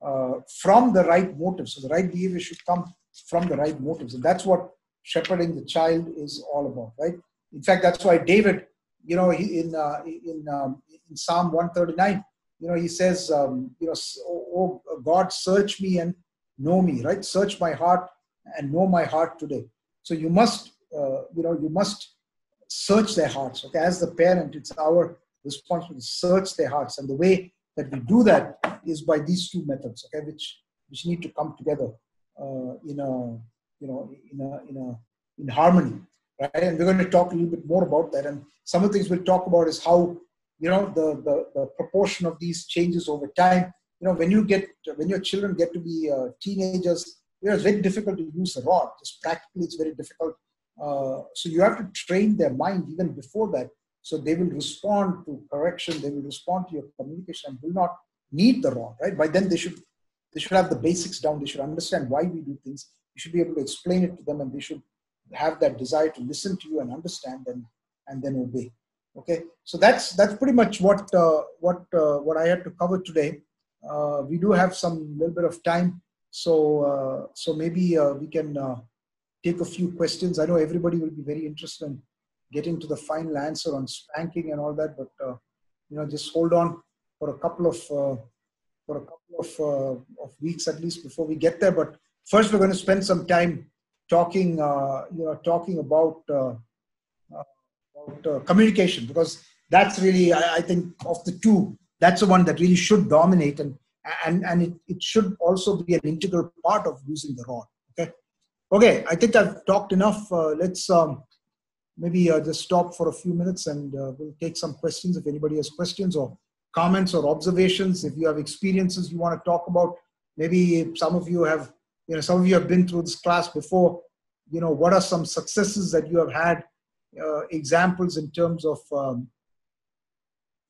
uh, from the right motives. So the right behavior should come from the right motives. And that's what shepherding the child is all about, right? In fact, that's why David, you know, in uh, in um, in Psalm one thirty-nine, you know, he says, um, you know, oh, oh God, search me and know me, right? Search my heart and know my heart today. So you must, uh, you know, you must search their hearts. Okay, as the parent, it's our responsibility to search their hearts, and the way that we do that is by these two methods. Okay, which which need to come together uh, in a you know in a in a in harmony. Right? And we're going to talk a little bit more about that. And some of the things we'll talk about is how, you know, the, the, the proportion of these changes over time. You know, when you get, when your children get to be uh, teenagers, you know, it's very difficult to use a rod. Just practically, it's very difficult. Uh, so you have to train their mind even before that. So they will respond to correction. They will respond to your communication and will not need the rod, right? By then they should, they should have the basics down. They should understand why we do things. You should be able to explain it to them, and they should have that desire to listen to you and understand and and then obey. Okay, so that's that's pretty much what uh, what uh, what I had to cover today. Uh, we do have some little bit of time, so uh, so maybe uh, we can uh, take a few questions. I know everybody will be very interested in getting to the final answer on spanking and all that, but uh, you know, just hold on for a couple of uh, for a couple of uh, of weeks at least before we get there. But first, we're going to spend some time talking, uh, you know, talking about, uh, about uh, communication, because that's really, I, I think, of the two, that's the one that really should dominate, and and and it, it should also be an integral part of using the rod. Okay, okay. I think I've talked enough. Uh, let's um, maybe uh, just stop for a few minutes, and uh, we'll take some questions. If anybody has questions or comments or observations, if you have experiences you want to talk about, maybe some of you have. You know, some of you have been through this class before. You know, what are some successes that you have had? Uh, examples in terms of, um,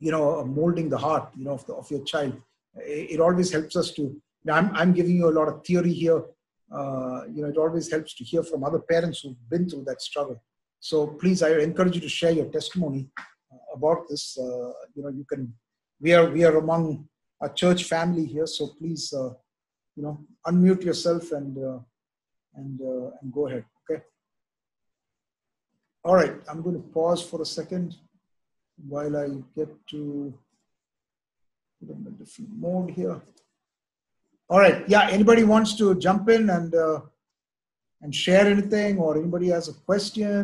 you know, molding the heart, you know, of, the, of your child. It, it always helps us to. You know, I'm I'm giving you a lot of theory here. Uh, you know, it always helps to hear from other parents who've been through that struggle. So please, I encourage you to share your testimony about this. Uh, you know, you can. We are we are among a church family here, so please. Uh, You know, unmute yourself and uh, and uh, and go ahead. Okay. All right. I'm going to pause for a second while I get to a different mode here. All right. Yeah. Anybody wants to jump in and uh, and share anything, or anybody has a question?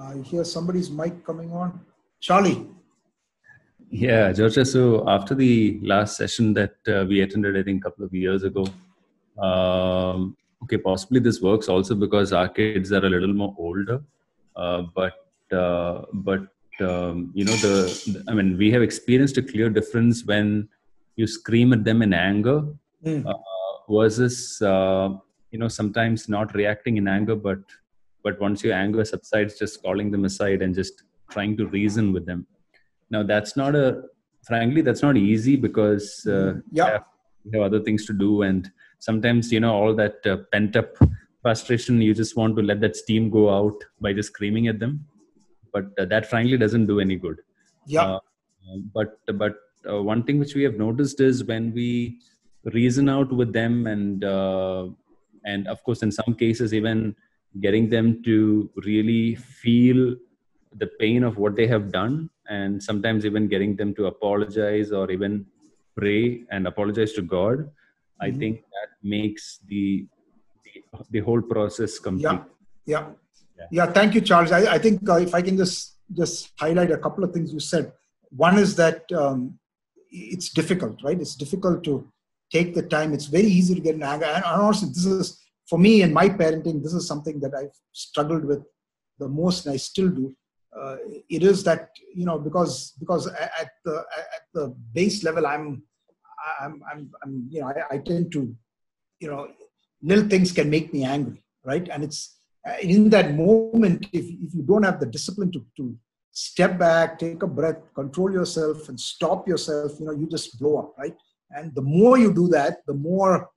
I hear somebody's mic coming on. Charlie. Yeah, George. So after the last session that uh, we attended, I think a couple of years ago, um, okay, possibly this works also because our kids are a little more older, uh, but uh, but um, you know the, the I mean we have experienced a clear difference when you scream at them in anger mm. uh, versus uh, you know sometimes not reacting in anger, but but once your anger subsides, just calling them aside and just trying to reason with them. Now that's not a frankly that's not easy because uh, yeah. we have, we have other things to do, and sometimes you know all that uh, pent up frustration, you just want to let that steam go out by just screaming at them, but uh, that frankly doesn't do any good. Yeah. Uh, but but uh, one thing which we have noticed is when we reason out with them, and uh, and of course in some cases even getting them to really feel the pain of what they have done, and sometimes even getting them to apologize or even pray and apologize to God, mm-hmm. I think that makes the, the the whole process complete. Yeah, yeah, yeah. yeah Thank you, Charles. I, I think uh, if I can just just highlight a couple of things you said. One is that um, it's difficult, right? It's difficult to take the time. It's very easy to get an anger. And honestly, this is for me and my parenting. This is something that I've struggled with the most, and I still do. Uh, it is that you know because because at the at the base level I'm I'm I'm, I'm you know I, I tend to you know little things can make me angry, right? And it's in that moment if if you don't have the discipline to to step back, take a breath, control yourself, and stop yourself, you know you just blow up, right? And the more you do that, the more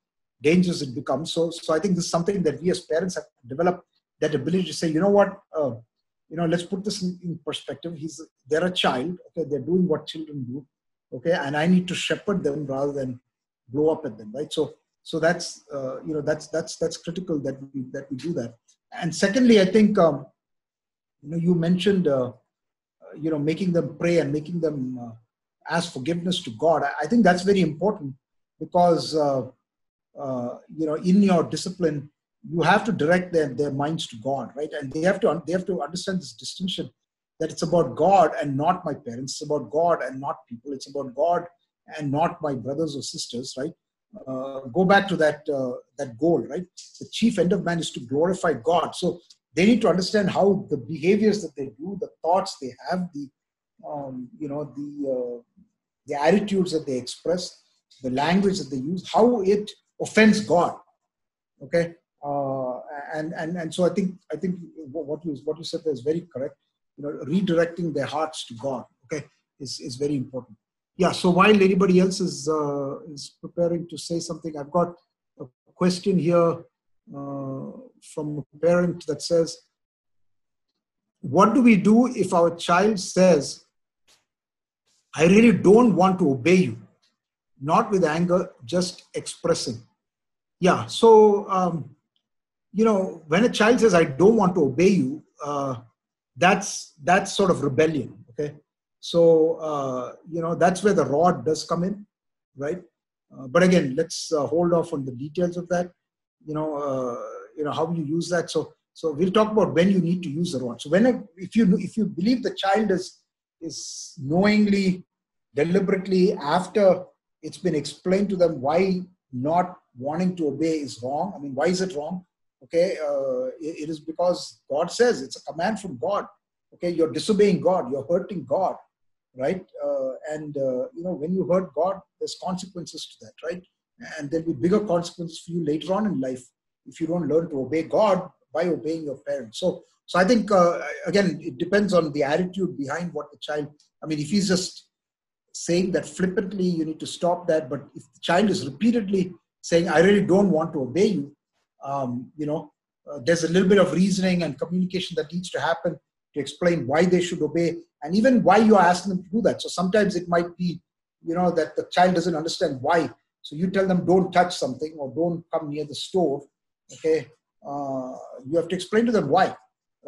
dangerous it becomes. So so I think this is something that we as parents have to develop, that ability to say, you know what. Uh, You know, let's put this in perspective. He's, they're a child. Okay, they're doing what children do. Okay, and I need to shepherd them rather than blow up at them, right? So, so that's uh, you know, that's that's that's critical that we that we do that. And secondly, I think um, you know, you mentioned uh, you know making them pray and making them uh, ask forgiveness to God. I, I think that's very important because uh, uh, you know, in your discipline, you have to direct their, their minds to God, right? And they have to they have to understand this distinction that it's about God and not my parents. It's about God and not people. It's about God and not my brothers or sisters, right? Uh, go back to that uh, that goal, right? The chief end of man is to glorify God. So they need to understand how the behaviors that they do, the thoughts they have, the um, you know the uh, the attitudes that they express, the language that they use, how it offends God. Okay. Uh, and and and so I think I think what you what you said there is very correct. You know, redirecting their hearts to God, okay, is is very important. Yeah. So while anybody else is uh, is preparing to say something, I've got a question here uh, from a parent that says, "What do we do if our child says, 'I really don't want to obey you,' not with anger, just expressing?" Yeah. So. Um, You know, when a child says, "I don't want to obey you," uh, that's that's sort of rebellion. Okay, so uh, you know that's where the rod does come in, right? Uh, but again, let's uh, hold off on the details of that. You know, uh, you know how you use that. So, so we'll talk about when you need to use the rod. So, when a, if you if you believe the child is is knowingly, deliberately, after it's been explained to them why not wanting to obey is wrong. I mean, why is it wrong? Okay, uh, it, it is because God says it's a command from God. Okay, you're disobeying God, you're hurting God, right? Uh, and uh, you know, when you hurt God, there's consequences to that, right? And there'll be bigger consequences for you later on in life if you don't learn to obey God by obeying your parents. So, so I think uh, again, it depends on the attitude behind what the child. I mean, if he's just saying that flippantly, you need to stop that. But if the child is repeatedly saying, "I really don't want to obey you," Um, you know, uh, there's a little bit of reasoning and communication that needs to happen to explain why they should obey and even why you are asking them to do that. So sometimes it might be, you know, that the child doesn't understand why. So you tell them, "Don't touch something," or "Don't come near the stove." Okay, uh, you have to explain to them why,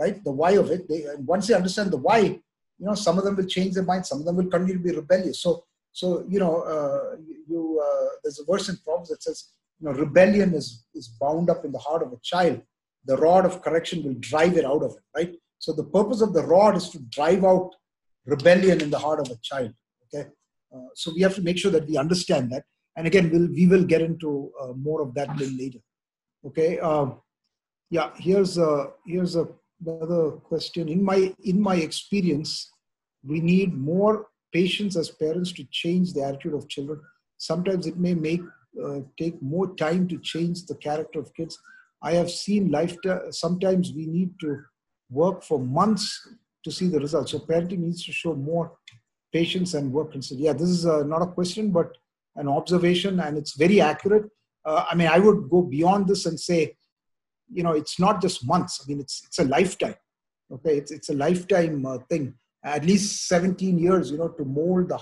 right? The why of it. They, and once they understand the why, you know, some of them will change their mind. Some of them will continue to be rebellious. So, so you know, uh, you uh, there's a verse in Proverbs that says, you know, rebellion is, is bound up in the heart of a child. The rod of correction will drive it out of it, right? So the purpose of the rod is to drive out rebellion in the heart of a child. Okay, uh, so we have to make sure that we understand that. And again, we'll, we will get into uh, more of that later. Okay, um, yeah. Here's a, here's a, another question. In my in my experience, we need more patience as parents to change the attitude of children. Sometimes it may make uh, take more time to change the character of kids. I have seen lifetime. Sometimes we need to work for months to see the results. So parenting needs to show more patience and work consider. Yeah, this is uh, not a question, but an observation, and it's very accurate. Uh, I mean, I would go beyond this and say, you know, it's not just months. I mean, it's it's a lifetime. Okay, it's it's a lifetime uh, thing. At least seventeen years, you know, to mold the.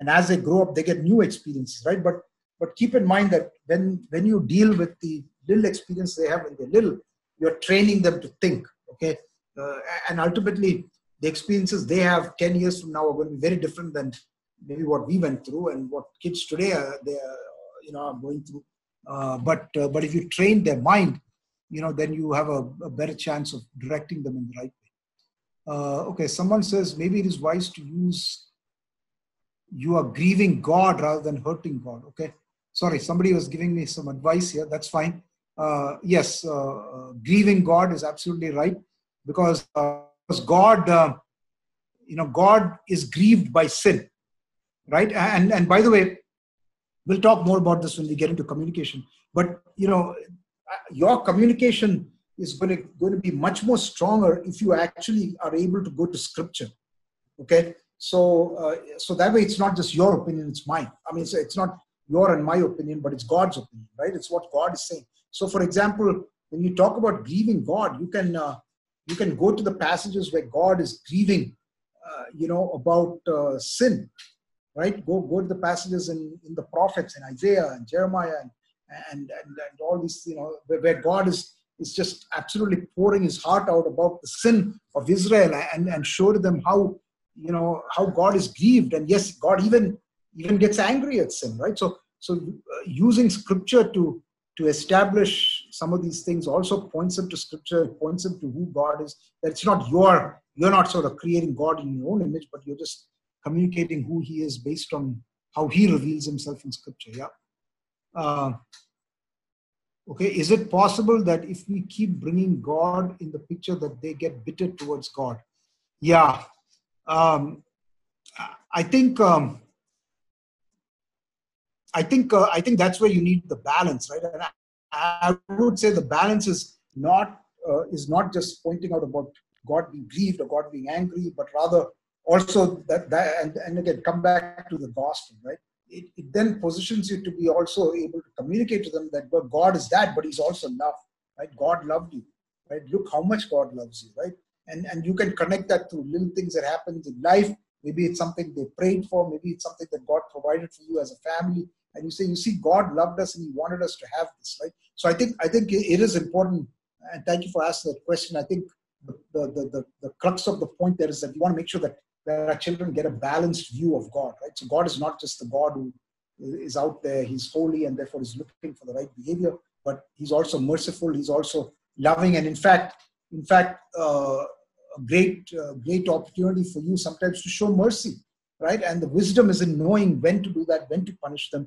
And as they grow up, they get new experiences, right? But but keep in mind that when when you deal with the little experience they have when they're little, you're training them to think. Okay, uh, and ultimately, the experiences they have ten years from now are going to be very different than maybe what we went through and what kids today are they are, you know, are going through. Uh, but uh, but if you train their mind, you know, then you have a, a better chance of directing them in the right way. Uh, okay, someone says maybe it is wise to use "you are grieving God" rather than hurting God. Okay, sorry, somebody was giving me some advice here. That's fine. Uh, yes, uh, uh, grieving God is absolutely right, because uh, because God, uh, you know, God is grieved by sin. Right, and and by the way, we'll talk more about this when we get into communication. But you know, your communication is going to going to be much more stronger if you actually are able to go to Scripture. Okay, so uh, so that way it's not just your opinion; it's mine. I mean, it's, it's not your and my opinion, but it's God's opinion, right? It's what God is saying. So, for example, when you talk about grieving God, you can uh, you can go to the passages where God is grieving, uh, you know, about uh, sin. Right, go go to the passages in, in the prophets, in Isaiah and Jeremiah and and, and and all these, you know, where, where God is is just absolutely pouring His heart out about the sin of Israel and and show to them how, you know, how God is grieved, and yes, God even even gets angry at sin, right? So so using Scripture to to establish some of these things also points them to Scripture, points them to who God is. That it's not your you're not sort of creating God in your own image, but you're just communicating who He is based on how He reveals Himself in Scripture. Yeah. Uh, okay. Is it possible that if we keep bringing God in the picture, that they get bitter towards God? Yeah. Um, I think. Um, I think. Uh, I think that's where you need the balance, right? And I, I would say the balance is not uh, is not just pointing out about God being grieved or God being angry, but rather also that, that and, and again, come back to the gospel, right? It, it then positions you to be also able to communicate to them that, well, God is that, but He's also love, right? God loved you, right? Look how much God loves you, right? And and you can connect that to little things that happens in life. Maybe it's something they prayed for. Maybe it's something that God provided for you as a family. And you say, you see, God loved us and He wanted us to have this, right? So I think I think it is important. And thank you for asking that question. I think the the the, the crux of the point there is that you want to make sure that that our children get a balanced view of God, right? So God is not just the God who is out there, He's holy and therefore is looking for the right behavior, but He's also merciful, He's also loving. And in fact, in fact, uh, a great, uh, great opportunity for you sometimes to show mercy, right? And the wisdom is in knowing when to do that, when to punish them,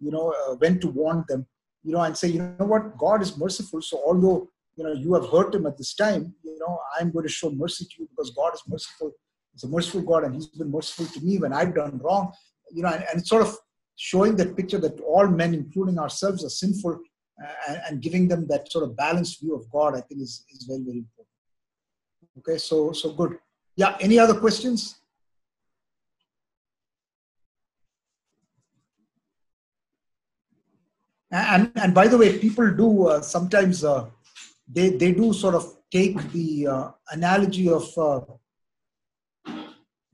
you know, uh, when to warn them, you know, and say, you know what, God is merciful. So although, you know, you have hurt Him at this time, you know, I'm going to show mercy to you because God is merciful. It's a merciful God, and He's been merciful to me when I've done wrong, you know, and, and it's sort of showing that picture that all men, including ourselves, are sinful, uh, and, and giving them that sort of balanced view of God, I think is, is very, very important. Okay, so, so good. Yeah, any other questions? And, and by the way, people do uh, sometimes, uh, they, they do sort of take the uh, analogy of, uh,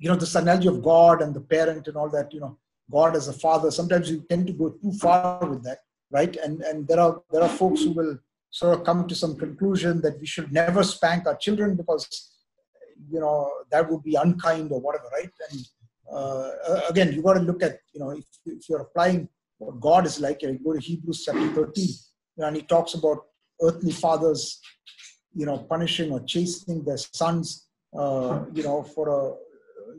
you know, this analogy of God and the parent and all that, you know, God as a father. Sometimes you tend to go too far with that, right? And and there are there are folks who will sort of come to some conclusion that we should never spank our children because, you know, that would be unkind or whatever, right? And uh, again, you got to look at, you know, if, if you're applying what God is like, you go to Hebrews chapter thirteen, and He talks about earthly fathers, you know, punishing or chastening their sons, uh, you know, for a,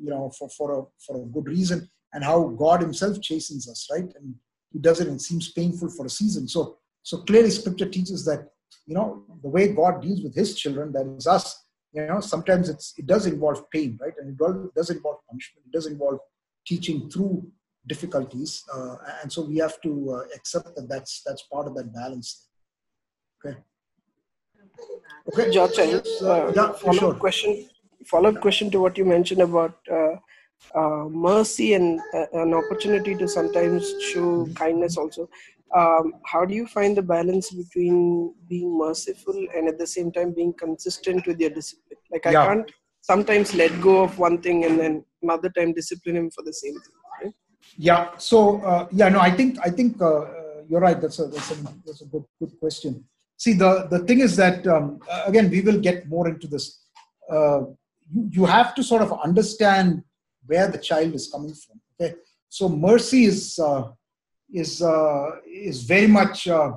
you know, for, for, a, for a good reason, and how God himself chastens us, right? And he does it and it seems painful for a season. So, so clearly scripture teaches that, you know, the way God deals with his children, that is us, you know, sometimes it's, it does involve pain, right? And it does involve punishment. It does involve teaching through difficulties. Uh, and so we have to uh, accept that that's, that's part of that balance. Okay. Okay. George, uh, yeah, follow-up sure. question, follow-up question to what you mentioned about uh, uh, mercy and uh, an opportunity to sometimes show kindness also. Um, how do you find the balance between being merciful and at the same time being consistent with your discipline? Like I yeah. can't sometimes let go of one thing and then another time discipline him for the same thing. Right? Yeah. So uh, yeah, no, I think I think uh, you're right. That's a that's a, that's a good good question. See, the, the thing is that, um, again, we will get more into this. Uh, you, you have to sort of understand where the child is coming from. Okay, so mercy is uh, is uh, is very much, uh,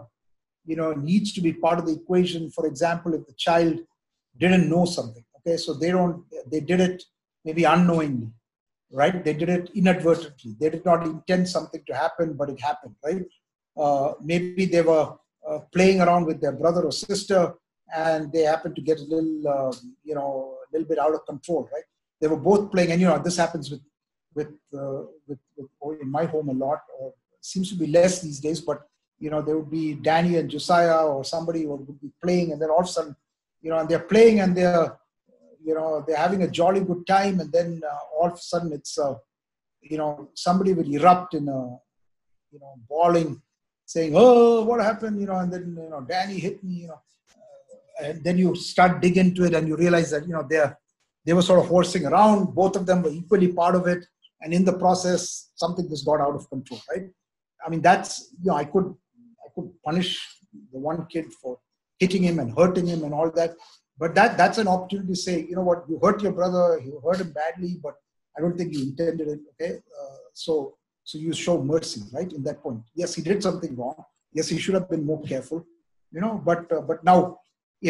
you know, needs to be part of the equation. For example, if the child didn't know something, okay, so they don't, they did it maybe unknowingly, right? They did it inadvertently. They did not intend something to happen, but it happened, right? Uh, maybe they were Uh, playing around with their brother or sister, and they happen to get a little, uh, you know, a little bit out of control, right? They were both playing, and you know, this happens with, with, uh, with, with in my home a lot, or seems to be less these days, but you know, there would be Danny and Josiah or somebody who would be playing, and then all of a sudden, you know, and they're playing and they're, you know, they're having a jolly good time, and then uh, all of a sudden it's, uh, you know, somebody would erupt in a, you know, bawling, saying, oh, what happened, you know, and then, you know, Danny hit me, you know, uh, and then you start digging into it and you realize that, you know, they're, they were sort of horsing around, both of them were equally part of it, and in the process, something just got out of control, right? I mean, that's, you know, I could, I could punish the one kid for hitting him and hurting him and all that, but that, that's an opportunity to say, you know what, you hurt your brother, you hurt him badly, but I don't think you intended it, okay? Uh, so, So you show mercy, right? In that point, yes, he did something wrong. Yes, he should have been more careful, you know. But uh, but now,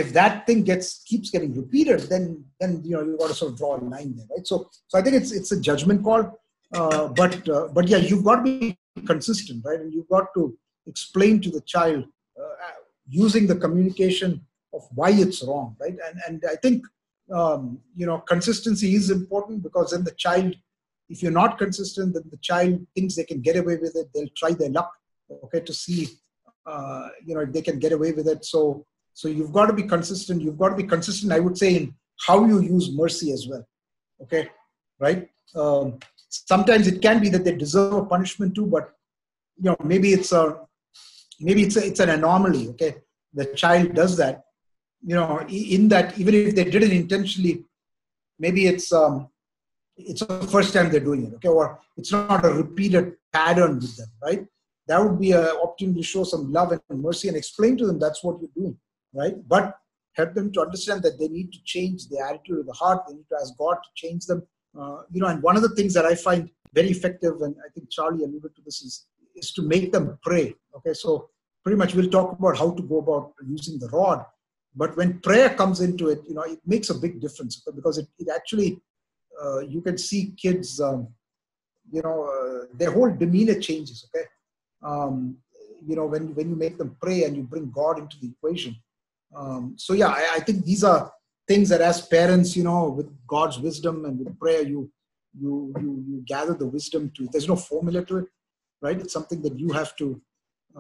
if that thing gets keeps getting repeated, then then you know you got to sort of draw a line there, right? So so I think it's it's a judgment call, uh, but uh, but yeah, you've got to be consistent, right? And you've got to explain to the child uh, using the communication of why it's wrong, right? And and I think um, you know consistency is important, because then the child, if you're not consistent, then the child thinks they can get away with it. They'll try their luck, okay, to see, uh, you know, if they can get away with it. So, so you've got to be consistent. You've got to be consistent, I would say, in how you use mercy as well, okay, right? Um, sometimes it can be that they deserve a punishment too, but, you know, maybe it's a, maybe it's a, it's an anomaly, okay? The child does that, you know, in that, even if they did it intentionally, maybe it's, um, it's the first time they're doing it, okay, or it's not a repeated pattern with them, right? That would be an opportunity to show some love and mercy and explain to them that's what you're doing, right? But help them to understand that they need to change the attitude of the heart. They need to ask God to change them, uh, you know. And one of the things that I find very effective, and I think Charlie alluded to this, is is to make them pray. Okay, so pretty much we'll talk about how to go about using the rod, but when prayer comes into it, you know, it makes a big difference, because it, it actually Uh, you can see kids, um, you know, uh, their whole demeanor changes, okay? Um, you know, when, when you make them pray and you bring God into the equation. Um, so, yeah, I, I think these are things that as parents, you know, with God's wisdom and with prayer, you, you, you, you gather the wisdom to it. There's no formula to it, right? It's something that you have to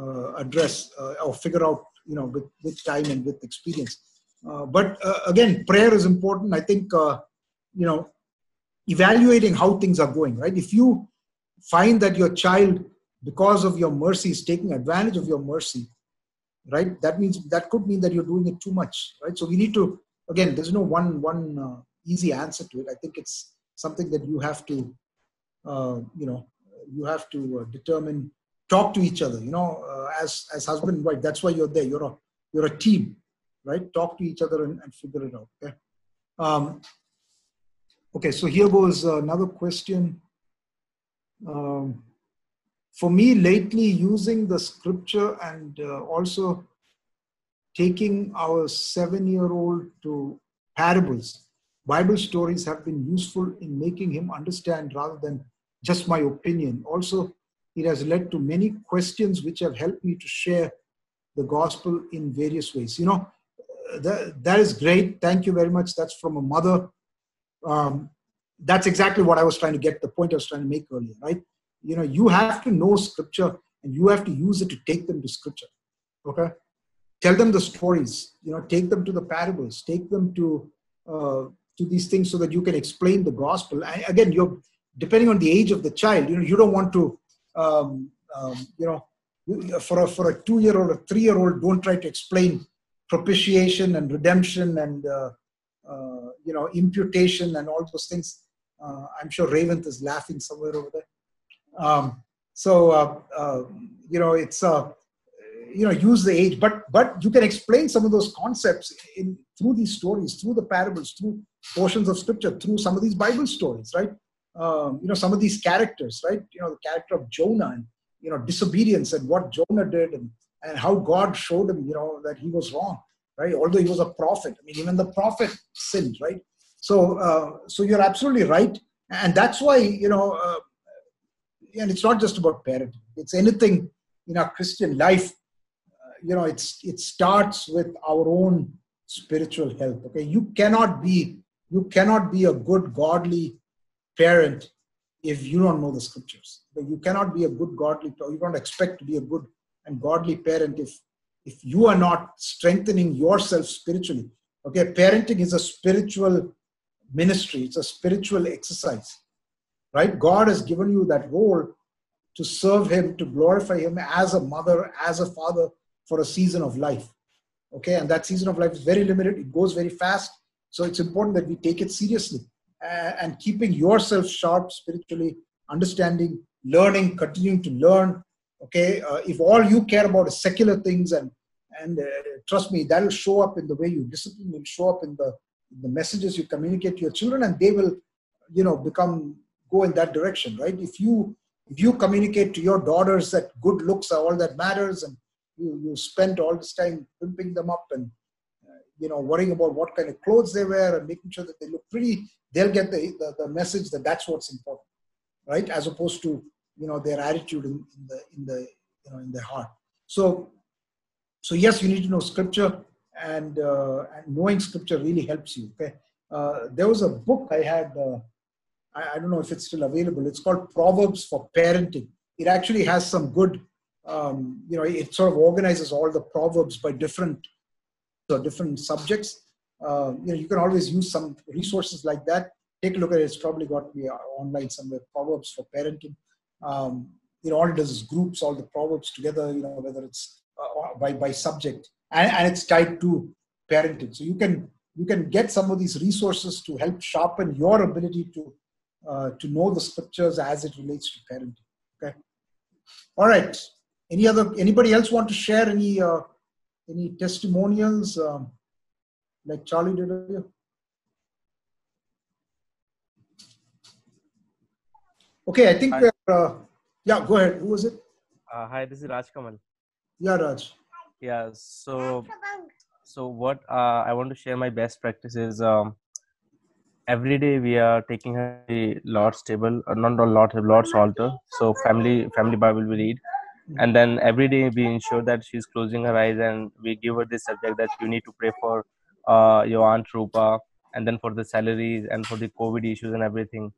uh, address uh, or figure out, you know, with, with time and with experience. Uh, but, uh, again, prayer is important. I think, uh, you know, evaluating how things are going, right? If you find that your child, because of your mercy, is taking advantage of your mercy, right? That means, that could mean that you're doing it too much, right? So we need to, again, there's no one one uh, easy answer to it. I think it's something that you have to, uh, you know, you have to uh, determine, talk to each other, you know, uh, as as husband and wife. That's why you're there. You're a you're a team, right? Talk to each other and, and figure it out. Okay. Um, Okay, so here goes another question. Um, for me lately, using the scripture and uh, also taking our seven-year-old to parables, Bible stories have been useful in making him understand rather than just my opinion. Also, it has led to many questions which have helped me to share the gospel in various ways. You know, that, that is great. Thank you very much. That's from a mother. Um, that's exactly what I was trying to get, the point I was trying to make earlier, right? You know, you have to know scripture and you have to use it to take them to scripture, okay? Tell them the stories, you know, take them to the parables, take them to uh, to these things so that you can explain the gospel. I, again, you're depending on the age of the child, you know, you don't want to, um, um, you know, for a, for a two-year-old or three-year-old, don't try to explain propitiation and redemption and, uh, uh, you know, imputation and all those things. Uh, I'm sure Raventh is laughing somewhere over there. Um, so, uh, uh, you know, it's, uh, you know, use the age, but, but you can explain some of those concepts in through these stories, through the parables, through portions of scripture, through some of these Bible stories, right? Um, you know, some of these characters, right? You know, the character of Jonah and, you know, disobedience and what Jonah did and, and how God showed him, you know, that he was wrong, right? Although he was a prophet. I mean, even the prophet sinned, right? So, uh, so you're absolutely right. And that's why, you know, uh, and it's not just about parenting. It's anything in our Christian life. You know, it's, it starts with our own spiritual health. Okay. You cannot be, you cannot be a good godly parent if you don't know the scriptures. But you cannot be a good godly, you don't expect to be a good and godly parent if, if you are not strengthening yourself spiritually. Okay. Parenting is a spiritual ministry. It's a spiritual exercise, right? God has given you that role to serve him, to glorify him as a mother, as a father, for a season of life. Okay. And that season of life is very limited. It goes very fast. So it's important that we take it seriously uh, and keeping yourself sharp spiritually, understanding, learning, continuing to learn. Okay. Uh, if all you care about is secular things and, and uh, trust me, that'll show up in the way you discipline, will show up in the, in the messages you communicate to your children, and they will, you know, become, go in that direction, right? If you, if you communicate to your daughters that good looks are all that matters and You, you spent all this time pimping them up and, uh, you know, worrying about what kind of clothes they wear and making sure that they look pretty, they'll get the, the, the message that that's what's important, right? As opposed to, you know, their attitude in, in the, in the, you know, in their heart. So, so yes, you need to know scripture and, uh, and knowing scripture really helps you. Okay. Uh, there was a book I had, uh, I, I don't know if it's still available. It's called Proverbs for Parenting. It actually has some good Um, you know, it sort of organizes all the proverbs by different, so different subjects. Uh, you know, you can always use some resources like that. Take a look at it. It's probably got to be online somewhere. Proverbs for Parenting. Um, you know, all it does is groups all the proverbs together. You know, whether it's uh, by by subject, and, and it's tied to parenting. So you can you can get some of these resources to help sharpen your ability to uh, to know the scriptures as it relates to parenting. Okay. All right. Any other, anybody else want to share any, uh, any testimonials um, like Charlie did earlier? Okay, I think, uh, yeah, go ahead. Who was it? Uh, hi, this is Raj Kamal. Yeah, Raj. Yeah, so, so what uh, I want to share my best practice is um, every day we are taking her the Lord's table, uh, not the Lord's table, Lord's altar. So family, family Bible we read. And then every day we ensure that she's closing her eyes and we give her this subject that you need to pray for uh, your Aunt Rupa and then for the salaries and for the COVID issues and everything.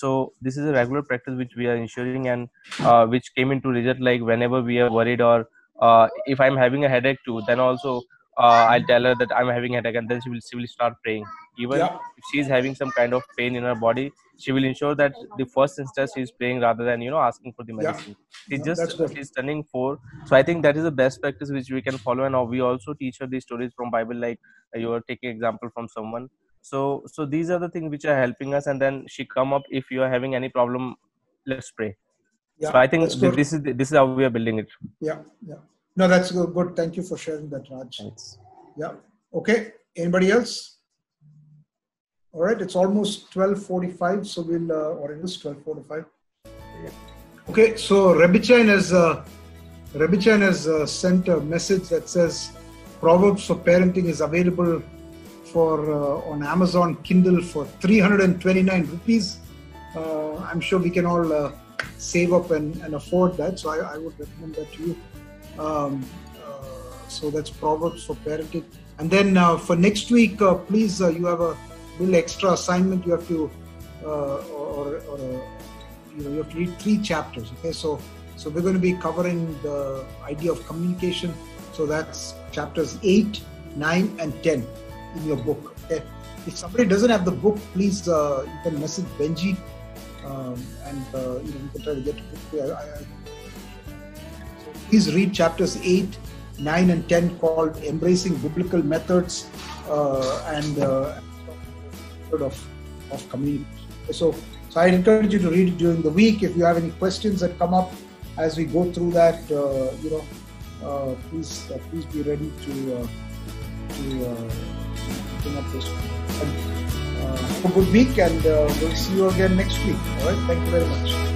So this is a regular practice which we are ensuring and uh, which came into result like whenever we are worried or uh, if I'm having a headache too, then also uh, I'll tell her that I'm having a headache and then she will, she will start praying. Even yeah. if she's having some kind of pain in her body, she will ensure that the first instance she is praying rather than, you know, asking for the medicine. Yeah. She yeah, just she's turning four. So I think that is the best practice which we can follow. And we also teach her the stories from Bible, like you are taking example from someone. So, so these are the things which are helping us. And then she come up, if you are having any problem, let's pray. Yeah, so I think this is, this is how we are building it. Yeah. Yeah. No, that's good. good. Thank you for sharing that, Raj. Thanks. Yeah. Okay. Anybody else? All right, it's almost twelve forty-five, so we'll, uh, or it is twelve forty-five. Yeah. Okay, so Rebichan has, uh, Rebichan has uh, sent a message that says, Proverbs for Parenting is available for uh, on Amazon Kindle for three hundred twenty-nine rupees. Uh, I'm sure we can all uh, save up and, and afford that. So I, I would recommend that to you. Um, uh, so that's Proverbs for Parenting. And then uh, for next week, uh, please, uh, you have a little extra assignment. You have to, uh, or, or uh, you know, you have to read three chapters. Okay, so so we're going to be covering the idea of communication. So that's chapters eight, nine, and ten in your book. Okay, if somebody doesn't have the book, please uh, you can message Benji, um, and uh, you know you can try to get a book. I, I, so please read chapters eight. nine and ten, called Embracing Biblical Methods uh, and uh, of, of community. So, so I encourage you to read it during the week. If you have any questions that come up as we go through that, uh, you know, uh, please uh, please be ready to uh, to uh, bring up this. And, uh, have a good week, and uh, we'll see you again next week. All right, thank you very much.